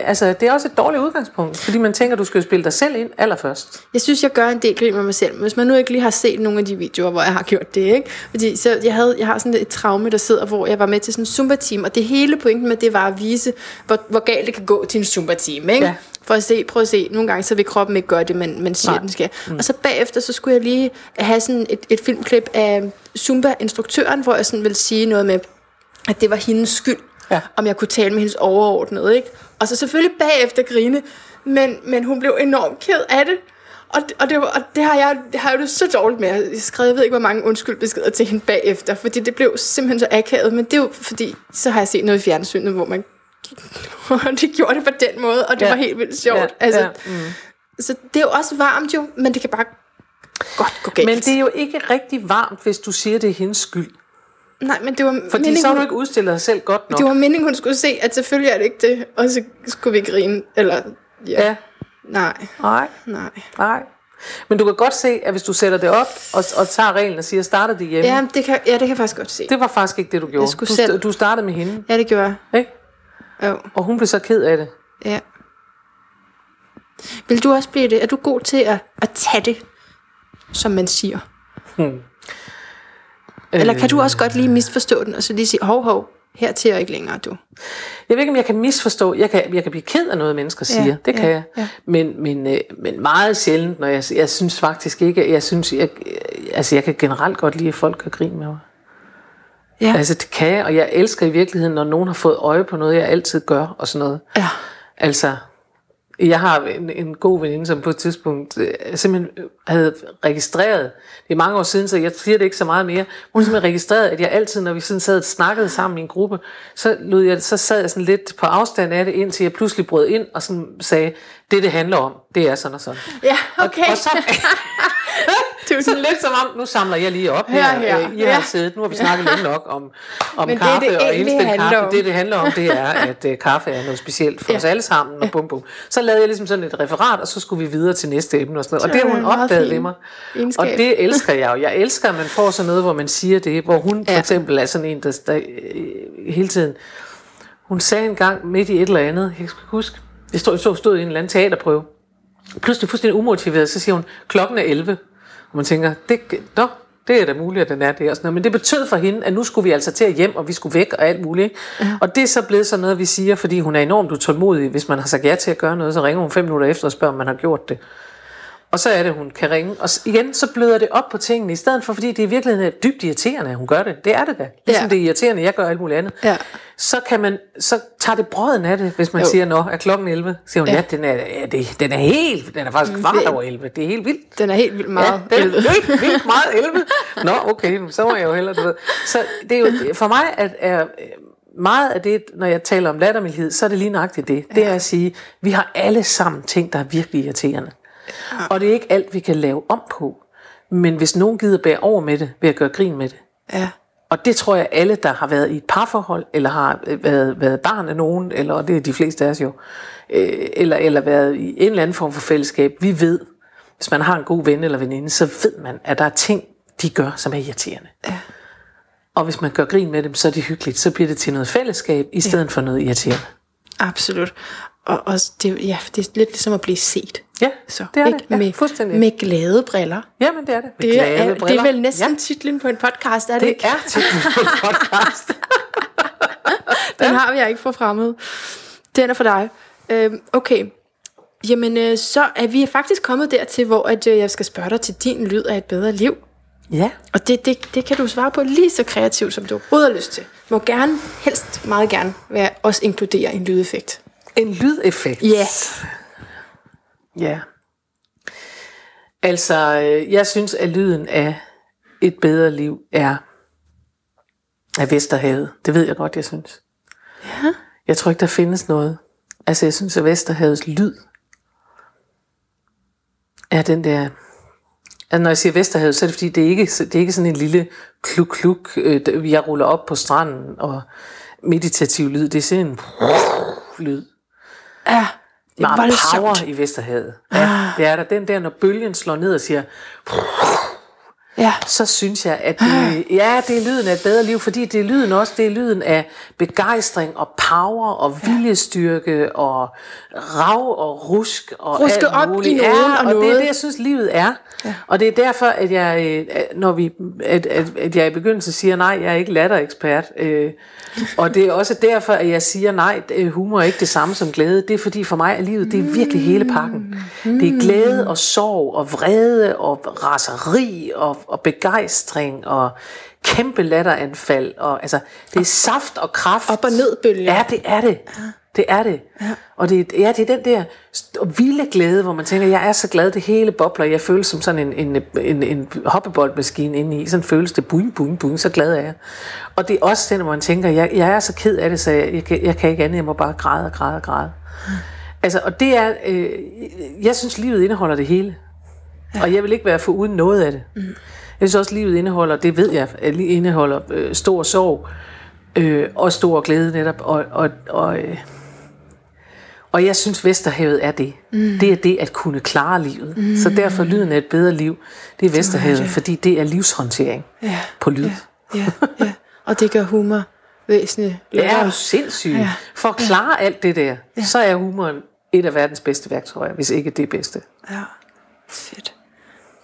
altså, det er også et dårligt udgangspunkt, fordi man tænker, du skal spille dig selv ind allerførst. Jeg synes, jeg gør en del grin med mig selv. Hvis man nu ikke lige har set nogle af de videoer, hvor jeg har gjort det, ikke? Fordi så jeg, havde, jeg har sådan et traume, der sidder, hvor jeg var med til sådan en Zumba-team, og det hele pointen med det var at vise, hvor, hvor galt det kan gå til en Zumba-team, ikke? Ja. For at se, prøv at se, nogle gange så vil kroppen ikke gøre det, men, men siger, den skal. Mm. Og så bagefter, så skulle jeg lige have sådan et, et filmklip af Zumba-instruktøren, hvor jeg sådan ville sige noget med, at det var hendes skyld. Ja. Om jeg kunne tale med hendes overordnede, ikke? Og så selvfølgelig bagefter grine, men, men hun blev enormt ked af det. Og, og, det, og det har jeg det har jo det så dårligt med. Jeg skrev, jeg ved ikke, hvor mange undskyldbeskeder til hende bagefter, fordi det blev simpelthen så akavet. Men det er jo fordi, så har jeg set noget i fjernsynet, hvor man de gjorde det på den måde, og det ja. var helt vildt sjovt. Ja. Altså, ja. Mm. Så det er jo også varmt jo, men det kan bare godt gå galt. Men det er jo ikke rigtig varmt, hvis du siger, det er hendes skyld. Nej, men det var fordi meningen, så har du ikke udstillet dig selv godt nok. Det var meningen, hun skulle se, at selvfølgelig er det ikke det. Og så skulle vi grine. Eller, ja. ja. Nej. Nej. Nej. Nej. Men du kan godt se, at hvis du sætter det op, og, og tager reglen og siger, starter det hjemme. Ja det, kan, ja, det kan jeg faktisk godt se. Det var faktisk ikke det, du gjorde. Du, selv... du startede med hende. Ja, det gjorde jeg. Ikke? Jo. Og hun blev så ked af det. Ja. Vil du også blive det? Er du god til at, at tage det, som man siger? Hmm. Eller kan du også godt lige misforstå den, og så lige sige, hov, hov, hertil og ikke længere, du? Jeg ved ikke, om jeg kan misforstå. Jeg kan, jeg kan blive ked af noget, mennesker siger. Ja, det kan ja, jeg. Ja. Men, men, men meget sjældent, når jeg, jeg synes faktisk ikke, jeg synes, jeg, altså jeg kan generelt godt lide, at folk kan grine med mig. Ja. Altså det kan jeg, og jeg elsker i virkeligheden, når nogen har fået øje på noget, jeg altid gør, og sådan noget. Ja. Altså... Jeg har en, en god veninde, som på et tidspunkt øh, simpelthen havde registreret, det er mange år siden, så jeg siger det ikke så meget mere, hun simpelthen registreret, at jeg altid, når vi sådan sad og snakkede sammen i en gruppe, så, lød jeg, så sad jeg sådan lidt på afstand af det, indtil jeg pludselig brød ind og sådan sagde, det det handler om, det er sådan og sådan. Ja, okay. Og, og så, sådan lidt som om, nu samler jeg lige op her, her, her. Øh, I har ja. siddet, nu har vi snakket ja. lidt nok om, om kaffe det, det og instant kaffe. Det det handler om, det er, at øh, kaffe er noget specielt for ja. os alle sammen, og bum bum. Så lavede jeg ligesom sådan et referat, og så skulle vi videre til næste emne og sådan noget. Og det har hun opdaget ved mig. Indskab. Og det elsker jeg jo. Jeg elsker, at man får sådan noget, hvor man siger det, hvor hun for ja. eksempel er sådan en, der, der øh, hele tiden, hun sagde en gang midt i et eller andet, jeg skal huske, jeg stod, så stod i en eller anden teaterprøve, pludselig fuldstændig umotiveret, så siger hun, klokken er elleve. Og man tænker, det, nå, det er da muligt, at den er det. Og sådan noget. Men det betød for hende, at nu skulle vi altså til at hjem, og vi skulle væk og alt muligt. Ja. Og det er så blevet sådan noget, vi siger, fordi hun er enormt utålmodig. Hvis man har sagt ja til at gøre noget, så ringer hun fem minutter efter og spørger, om man har gjort det. Og så er det, hun kan ringe. Og igen, så bløder det op på tingene, i stedet for, fordi det i virkeligheden er dybt irriterende, at hun gør det. Det er det da. Ligesom ja. det er irriterende, jeg gør alt muligt andet. Ja. Så kan man, så tager det brøden af det, hvis man jo. siger, nå, er klokken elleve? Så siger hun, ja, ja den, er, ja, det, den er helt, den er faktisk kvart over elleve. Det er helt vildt. Den er helt vildt meget ja, elleve. Den er helt vildt meget elleve. Nå, okay, så må jeg jo hellere, du ved. Så det er jo, for mig at, er meget af det, når jeg taler om lattermildhed, så er det lige nøjagtigt det. Det ja. er at sige, vi har alle sammen ting, der er virkelig irriterende. Ja. Og det er ikke alt, vi kan lave om på. Men hvis nogen gider bære over med det, ved at gøre grin med det. Ja. Og det tror jeg alle, der har været i et parforhold, eller har været, været barn af nogen, eller og det er de fleste af os jo, eller, eller været i en eller anden form for fællesskab, vi ved, hvis man har en god ven eller veninde, så ved man, at der er ting, de gør, som er irriterende. Ja. Og hvis man gør grin med dem, så er det hyggeligt. Så bliver det til noget fællesskab, i stedet ja. for noget irriterende. Absolut. Og, og det, ja, det er lidt ligesom at blive set. Ja, så, det er ikke? det. Ja, fuldstændig. Med, med glade briller. Ja, men det er det. Med det, glade er, det er vel næsten ja. titlen på en podcast, er det, det ikke? Det er titlen på en podcast. Den ja. har vi ikke fra fremmede. Den er for dig. Øhm, okay. Jamen, øh, så er vi faktisk kommet dertil, hvor at, øh, jeg skal spørge dig til din lyd af et bedre liv. Ja. Og det, det, det kan du svare på lige så kreativt, som du overhovedet har lyst til. Må gerne, helst meget gerne, være, også inkludere en lydeffekt. En lydeffekt? Ja. Ja. Altså, jeg synes, at lyden af et bedre liv er af Vesterhavet. Det ved jeg godt, jeg synes. Ja. Jeg tror ikke, der findes noget. Altså, jeg synes, at Vesterhavets lyd er den der... Altså, når jeg siger Vesterhavet, så er det fordi, det er ikke, det er ikke sådan en lille kluk-kluk, øh, jeg ruller op på stranden, og meditativ lyd, det er sådan en lyd. Ja, det er meget power i Vesterhavet. Ja, ah. Det er der. Den der, når bølgen slår ned og siger, ja. Så synes jeg, at det, ja, det er lyden af et bedre liv, fordi det er lyden også, det er lyden af begejstring og power og viljestyrke og rav og rusk og Ruske alt muligt. Op i nogen ja, og, og noget. Det er det, jeg synes, livet er. Ja. Og det er derfor, at jeg, når vi, at, at, at jeg i begyndelsen siger, nej, jeg er ikke latterekspert. Øh, og det er også derfor, at jeg siger, nej, humor er ikke det samme som glæde. Det er fordi for mig, at livet, det er virkelig hele pakken. Mm. Det er glæde og sorg og vrede og raseri og og begejstring og kæmpe latteranfald og altså det er saft og kraft op og nedbølger. Ja, det er det. Ja. Det er det. Ja. Og det ja, det er den der vilde glæde, hvor man tænker, jeg er så glad, det hele bobler. Jeg føles som sådan en en en, en hoppeboldmaskine inde i. Sådan føles det bum bum bum, så glad er jeg. Og det er også den, hvor man tænker, jeg jeg er så ked af det, så jeg jeg kan, jeg kan ikke andet, jeg må bare græde og græde og græde. Ja. Altså og det er øh, jeg synes livet indeholder det hele. Ja. Og jeg vil ikke være for uden noget af det. Mm. Jeg synes også, at livet indeholder, det ved jeg, at livet indeholder øh, stor sorg øh, og stor glæde netop. Og, og, og, øh, og jeg synes, Vesterhavet er det. Mm. Det er det at kunne klare livet. Mm. Så derfor lyden af et bedre liv, det er Vesterhavet, det. Fordi det er livshåndtering ja. På lyd. Ja. Ja. Ja. Og det gør humor væsentligt. Det er jo sindssygt. Ja. For at klare ja. Alt det der, ja. Så er humoren et af verdens bedste værktøjer, hvis ikke det bedste. Ja. Fedt.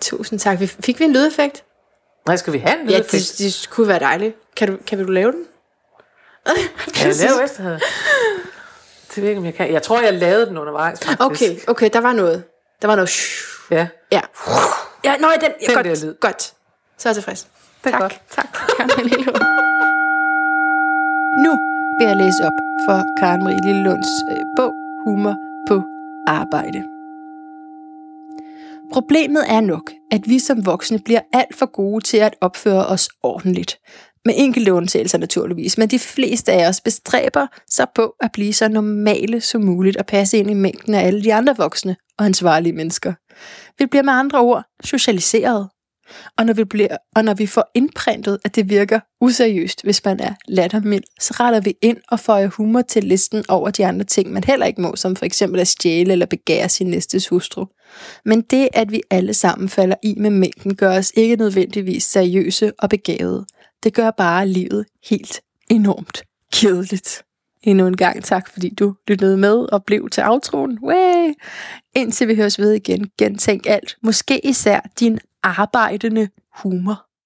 Tusind tak. Fik vi en lydeffekt? Nej, skal vi have en lydeffekt? Ja, det, det kunne være dejligt. Kan du, kan du lave den? Kan jeg lave Vesterhavet? Det ved jeg ikke, om jeg kan. Jeg tror, jeg lavede den undervejs. Faktisk. Okay, okay, der var noget. Der var noget. Ja. Ja. Ja, nej, den. Ja, den godt, der godt. Så er jeg tilfreds. Det er tak. Godt. Tak. Nu vil jeg læse op for Karen-Marie Lillelunds bog Humor på arbejde. Problemet er nok, at vi som voksne bliver alt for gode til at opføre os ordentligt. Med enkelte undtagelser naturligvis, men de fleste af os bestræber sig på at blive så normale som muligt og passe ind i mængden af alle de andre voksne og ansvarlige mennesker. Vi bliver med andre ord socialiseret, og når vi, bliver, og når vi får indprintet, at det virker useriøst, hvis man er lattermild, så retter vi ind og føjer humor til listen over de andre ting, man heller ikke må, som for eksempel at stjæle eller begære sin næstes hustru. Men det, at vi alle sammen falder i med mængden, gør os ikke nødvendigvis seriøse og begavede. Det gør bare livet helt enormt kedeligt. Endnu en gang tak, fordi du lyttede med og blev til outroen. Way! Indtil vi høres ved igen, gentænk alt. Måske især din arbejdende humor.